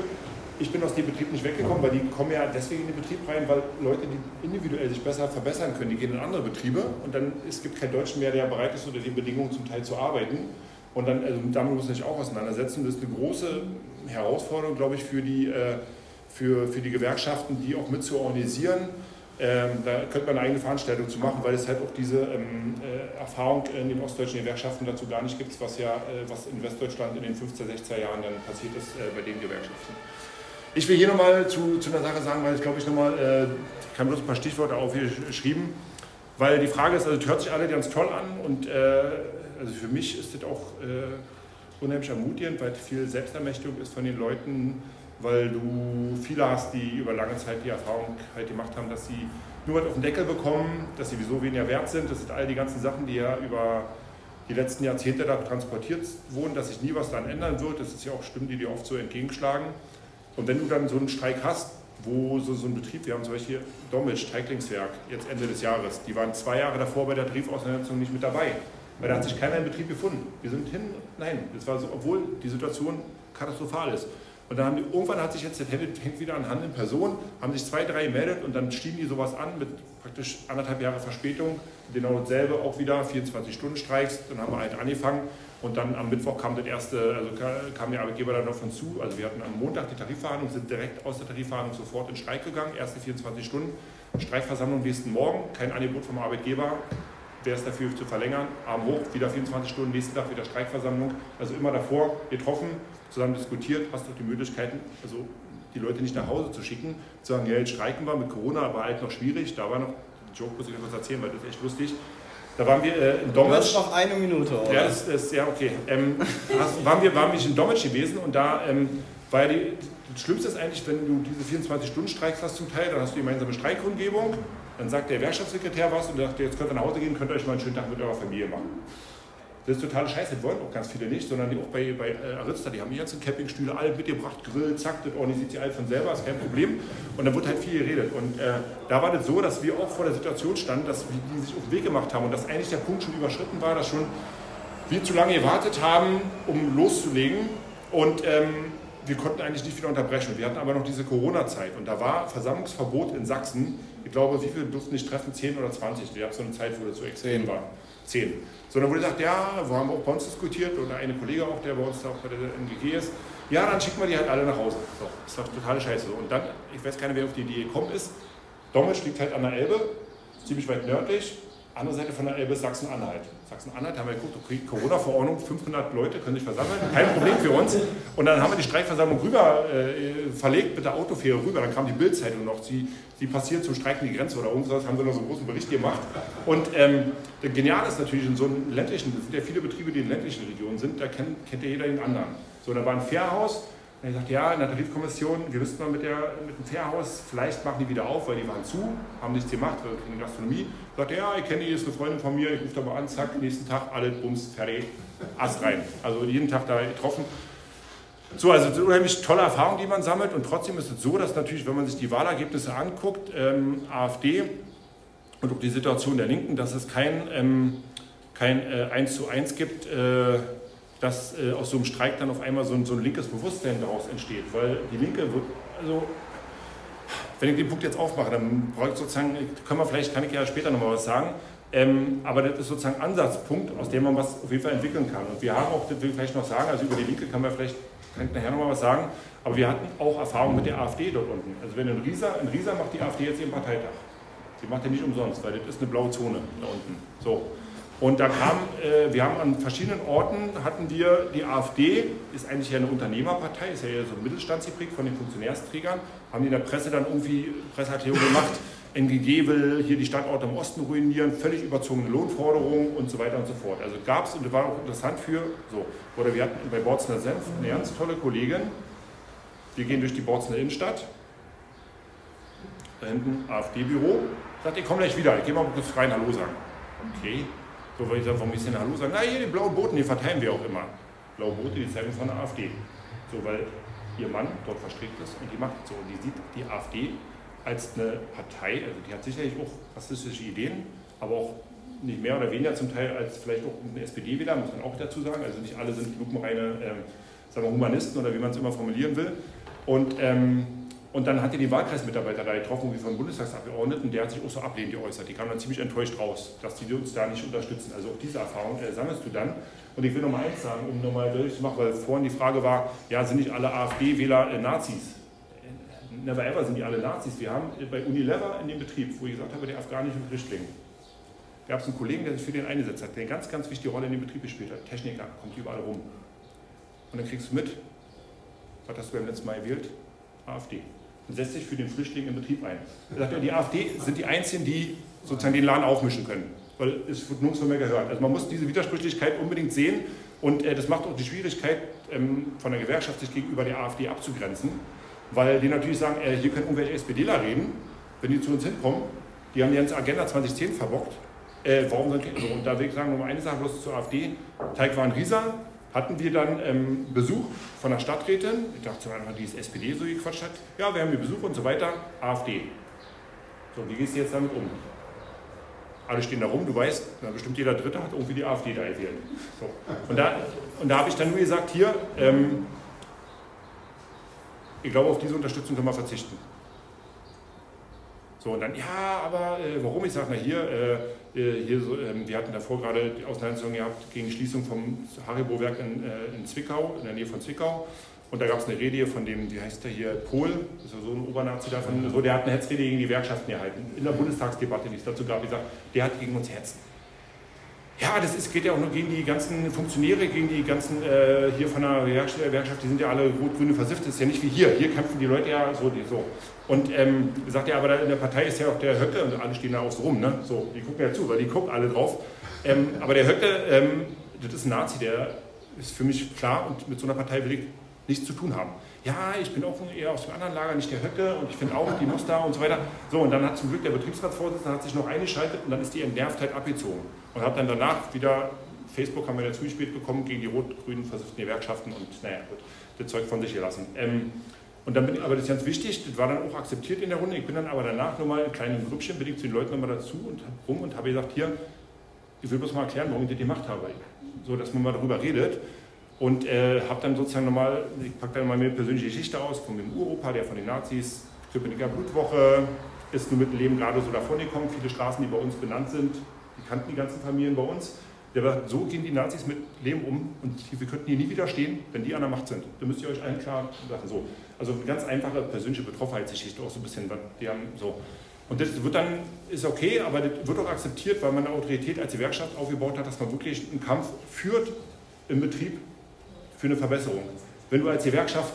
Ich bin aus dem Betrieb nicht weggekommen, weil die kommen ja deswegen in den Betrieb rein, weil Leute, die individuell sich besser verbessern können, die gehen in andere Betriebe und dann es gibt keinen Deutschen mehr, der bereit ist, unter den Bedingungen zum Teil zu arbeiten. Und dann, also damit muss man sich auch auseinandersetzen. Das ist eine große Herausforderung, glaube ich, für die, äh, für, für die Gewerkschaften, die auch mit zu organisieren. Ähm, da könnte man eine eigene Veranstaltung zu machen, weil es halt auch diese ähm, äh, Erfahrung in den ostdeutschen Gewerkschaften dazu gar nicht gibt, was ja äh, was in Westdeutschland in den fünfziger, sechziger Jahren dann passiert ist äh, bei den Gewerkschaften. Ich will hier nochmal zu, zu einer Sache sagen, weil ich glaube ich nochmal, äh, ich habe bloß ein paar Stichworte aufgeschrieben, weil die Frage ist, also das hört sich alle ganz toll an und äh, also für mich ist das auch äh, unheimlich ermutigend, weil viel Selbstermächtigung ist von den Leuten, weil du viele hast, die über lange Zeit die Erfahrung halt gemacht haben, dass sie nur was auf den Deckel bekommen, dass sie wieso weniger wert sind, das sind all die ganzen Sachen, die ja über die letzten Jahrzehnte da transportiert wurden, dass sich nie was daran ändern wird, das ist ja auch Stimmen, die dir oft so entgegenschlagen. Und wenn du dann so einen Streik hast, wo so, so ein Betrieb, wir haben zum Beispiel Dommitzsch, Teiglingswerk, jetzt Ende des Jahres, die waren zwei Jahre davor bei der Tarifausetzung nicht mit dabei, weil da hat sich keiner im Betrieb gefunden. Wir sind hin, nein, das war so, obwohl die Situation katastrophal ist. Und dann haben die, irgendwann hat sich jetzt, das hängt wieder an Hand in Person, haben sich zwei, drei gemeldet und dann schieben die sowas an mit praktisch anderthalb Jahre Verspätung, genau dasselbe auch wieder, vierundzwanzig Stunden Streiks, dann haben wir halt angefangen und dann am Mittwoch kam das erste, also kam der Arbeitgeber dann auf uns zu, also wir hatten am Montag die Tarifverhandlung, sind direkt aus der Tarifverhandlung sofort in Streik gegangen, erste vierundzwanzig Stunden, Streikversammlung nächsten Morgen, kein Angebot vom Arbeitgeber, wäre es dafür zu verlängern, Arm hoch, wieder vierundzwanzig Stunden, nächsten Tag wieder Streikversammlung, also immer davor getroffen, zusammen diskutiert, hast du die Möglichkeiten, also die Leute nicht nach Hause zu schicken, zu sagen, ja, jetzt streiken wir, mit Corona war halt noch schwierig, da war noch, den Joke muss ich kurz erzählen, weil das ist echt lustig, da waren wir äh, in Dommitzsch. Du hast noch eine Minute, oder? Ja, das ist, ja okay. Ähm, hast, waren wir waren wir in Dommitzsch gewesen und da, ähm, weil die, das Schlimmste ist eigentlich, wenn du diese vierundzwanzig Stunden Streiks hast zum Teil, dann hast du die gemeinsame Streikkundgebung, dann sagt der Gewerkschaftssekretär was und sagt, jetzt könnt ihr nach Hause gehen, könnt ihr euch mal einen schönen Tag mit eurer Familie machen. Das ist totale Scheiße, das wollen auch ganz viele nicht, sondern die auch bei, bei Aryzta, die haben die ganzen Campingstühle alle mitgebracht, Grill, zack, das organisiert sie alle von selber, ist kein Problem. Und da wird halt viel geredet. Und äh, da war das so, dass wir auch vor der Situation standen, dass wir, die sich auf den Weg gemacht haben und dass eigentlich der Punkt schon überschritten war, dass schon wir zu lange gewartet haben, um loszulegen. Und ähm, wir konnten eigentlich nicht wieder unterbrechen. Wir hatten aber noch diese Corona-Zeit und da war Versammlungsverbot in Sachsen. Ich glaube, wie viele durften nicht treffen? zehn oder zwanzig? Ich habe so eine Zeit, wo das so extrem war. zehn. Sondern wurde gesagt, ja, wo haben wir auch bei uns diskutiert oder eine Kollege auch, der bei uns auch bei der M G G ist, ja, dann schicken wir die halt alle nach Hause. So, das war totale Scheiße. Und dann, ich weiß keiner, wer auf die Idee gekommen ist, Dommitzsch liegt halt an der Elbe, ziemlich weit nördlich, andere Seite von der Elbe ist Sachsen-Anhalt. Sachsen-Anhalt haben wir geguckt, okay, Corona-Verordnung, fünfhundert Leute können sich versammeln, kein Problem für uns. Und dann haben wir die Streikversammlung rüber äh, verlegt mit der Autofähre rüber, dann kam die Bild-Zeitung noch, sie, sie passiert zum Streiken die Grenze oder irgendwas, haben sie noch so einen großen Bericht gemacht. Und ähm, genial ist natürlich in so einem ländlichen, es sind ja viele Betriebe, die in ländlichen Regionen sind, da kennt, kennt ja jeder den anderen. So, da war ein Fährhaus. Und ich sagte, ja, in der Tarifkommission, wir müssten mal mit, der, mit dem Fährhaus, vielleicht machen die wieder auf, weil die waren zu, haben nichts gemacht, weil wir kriegen Gastronomie. Ich sagte, ja, ich kenne die, ist eine Freundin von mir, ich rufe da mal an, zack, nächsten Tag, alle Bums, fertig, Ast rein. Also jeden Tag da getroffen. So, also das ist eine unheimlich tolle Erfahrung, die man sammelt. Und trotzdem ist es so, dass natürlich, wenn man sich die Wahlergebnisse anguckt, ähm, AfD und auch die Situation der Linken, dass es kein, ähm, kein äh, eins zu eins gibt, äh, dass äh, aus so einem Streik dann auf einmal so ein, so ein linkes Bewusstsein daraus entsteht, weil die Linke wird, also wenn ich den Punkt jetzt aufmache, dann brauche ich sozusagen, können wir vielleicht, kann ich ja später nochmal was sagen, ähm, aber das ist sozusagen ein Ansatzpunkt, aus dem man was auf jeden Fall entwickeln kann. Und wir haben auch, das will ich vielleicht noch sagen, also über die Linke kann man vielleicht, kann ich nachher nochmal was sagen, aber wir hatten auch Erfahrung mit der AfD dort unten. Also wenn in Riesa, in Riesa macht die AfD jetzt ihren Parteitag. Die macht ja nicht umsonst, weil das ist eine blaue Zone da unten. So. Und da kam, äh, wir haben an verschiedenen Orten, hatten wir die AfD, ist eigentlich ja eine Unternehmerpartei, ist ja eher so ein Mittelstandsgeprägt von den Funktionärsträgern, haben die in der Presse dann irgendwie Presseerklärung gemacht, M G G will hier die Standorte im Osten ruinieren, völlig überzogene Lohnforderungen und so weiter und so fort. Also gab es, und das war auch interessant für, so, oder wir hatten bei Bautz'ner Senf eine ganz tolle Kollegin, wir gehen durch die Bautz'ner Innenstadt, da hinten AfD-Büro, sagt, ihr kommt gleich wieder, ich gehe mal kurz rein, hallo sagen. Okay. So, weil ich sage, warum ich denn Hallo sagen? Na, hier, die blauen Boten, die verteilen wir auch immer. Blaue Boote, die zeigen von der AfD. So, weil ihr Mann dort verstrickt ist und die macht so. Und die sieht die AfD als eine Partei, also die hat sicherlich auch rassistische Ideen, aber auch nicht mehr oder weniger zum Teil als vielleicht auch eine S P D wieder, muss man auch dazu sagen. Also nicht alle sind lupenreine, ähm, sagen wir, Humanisten oder wie man es immer formulieren will. Und, ähm, und dann hat er die Wahlkreismitarbeiter da getroffen, wie von Bundestagsabgeordneten, der hat sich auch so ablehnend geäußert. Die kamen dann ziemlich enttäuscht raus, dass die uns da nicht unterstützen. Also auch diese Erfahrung äh, sammelst du dann. Und ich will nochmal eins sagen, um nochmal deutlich zu machen, weil vorhin die Frage war, ja, sind nicht alle AfD-Wähler äh, Nazis? Never ever sind die alle Nazis. Wir haben bei Unilever in dem Betrieb, wo ich gesagt habe, der afghanische Flüchtling, gab es einen Kollegen, der sich für den eingesetzt hat, der eine ganz, ganz wichtige Rolle in dem Betrieb gespielt hat. Techniker, kommt überall rum. Und dann kriegst du mit, was hast du beim letzten Mal gewählt? AfD. Und setzt sich für den Flüchtling im Betrieb ein. Er sagt, ja, die AfD sind die Einzigen, die sozusagen den Laden aufmischen können, weil es wird nirgends mehr gehört. Also man muss diese Widersprüchlichkeit unbedingt sehen und äh, das macht auch die Schwierigkeit ähm, von der Gewerkschaft, sich gegenüber der AfD abzugrenzen, weil die natürlich sagen, äh, hier können irgendwelche SPDler reden, wenn die zu uns hinkommen, die haben die ganze Agenda zwanzig zehn verbockt. Äh, warum sind die, also, und da will ich sagen, nur eine Sache bloß zur AfD, Teigwaren Riesa, hatten wir dann ähm, Besuch von der Stadträtin. Ich dachte, die ist S P D so gequatscht hat. Ja, wir haben hier Besuch und so weiter. A f D. So, wie gehst du jetzt damit um? Alle stehen da rum, du weißt, na, bestimmt jeder Dritte hat irgendwie die A f D da erwählt. So. Und da, und da habe ich dann nur gesagt, hier, ähm, ich glaube, auf diese Unterstützung können wir verzichten. So, und dann, ja, aber äh, warum? Ich sage, na hier, äh, hier so, äh, wir hatten davor gerade die Auseinandersetzung gehabt gegen Schließung vom Haribo-Werk in, äh, in Zwickau, in der Nähe von Zwickau. Und da gab es eine Rede von dem, wie heißt der hier, Pohl, ist ja so ein Obernazi davon, so, der hat eine Hetzrede gegen die Gewerkschaften gehalten, in der Bundestagsdebatte, die es dazu gab, gesagt, der hat gegen uns Herzen. Ja, das ist, geht ja auch nur gegen die ganzen Funktionäre, gegen die ganzen äh, hier von der Gewerkschaft, die sind ja alle rot-grüne versifft, das ist ja nicht wie hier, hier kämpfen die Leute ja so. Die, so. Und ähm, sagt er, ja, aber in der Partei ist ja auch der Höcke, und alle stehen da auch so rum, ne? So, die gucken ja zu, weil die gucken alle drauf. Ähm, aber der Höcke, ähm, das ist ein Nazi, der ist für mich klar, und mit so einer Partei will ich nichts zu tun haben. Ja, ich bin auch eher aus dem anderen Lager, nicht der Höcke, und ich finde auch, die muss da und so weiter. So, und dann hat zum Glück der Betriebsratsvorsitzende hat sich noch eingeschaltet, und dann ist die Entnervtheit abgezogen. Und hat dann danach wieder, Facebook haben wir dazu gespielt bekommen, gegen die rot-grünen versifften Gewerkschaften, und naja, gut, das Zeug von sich gelassen. Ähm, und dann bin ich, aber das ist ganz wichtig, das war dann auch akzeptiert in der Runde, ich bin dann aber danach nochmal in kleinen Grüppchen, bin ich zu den Leuten nochmal dazu und rum und habe gesagt, hier, ich will bloß mal erklären, warum ich das gemacht habe. So, dass man mal darüber redet. Und äh, habe dann sozusagen nochmal, ich packe dann mal meine persönliche Geschichte aus, von dem Uropa, der von den Nazis, Köpenicker Blutwoche, ist nur mit dem Leben gerade so davongekommen, viele Straßen, die bei uns benannt sind, die kannten die ganzen Familien bei uns. Der war, so gehen die Nazis mit Leben um, und wir könnten hier nie widerstehen, wenn die an der Macht sind. Da müsst ihr euch allen klar machen. So. Also eine ganz einfache persönliche Betroffenheitsgeschichte, auch so ein bisschen, die haben so. Und das wird dann, ist okay, aber das wird auch akzeptiert, weil man eine Autorität als Gewerkschaft aufgebaut hat, dass man wirklich einen Kampf führt im Betrieb, für eine Verbesserung. Wenn du als Gewerkschaft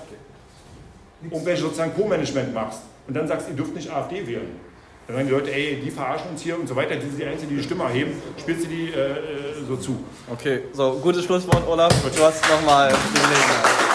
irgendwelche sozusagen Co-Management machst und dann sagst, ihr dürft nicht A f D wählen, dann sagen die Leute, ey, die verarschen uns hier und so weiter, die sind die Einzigen, die die Stimme erheben, spielst du die äh, so zu. Okay, so, gutes Schlusswort, Olaf. Du hast nochmal den Leben.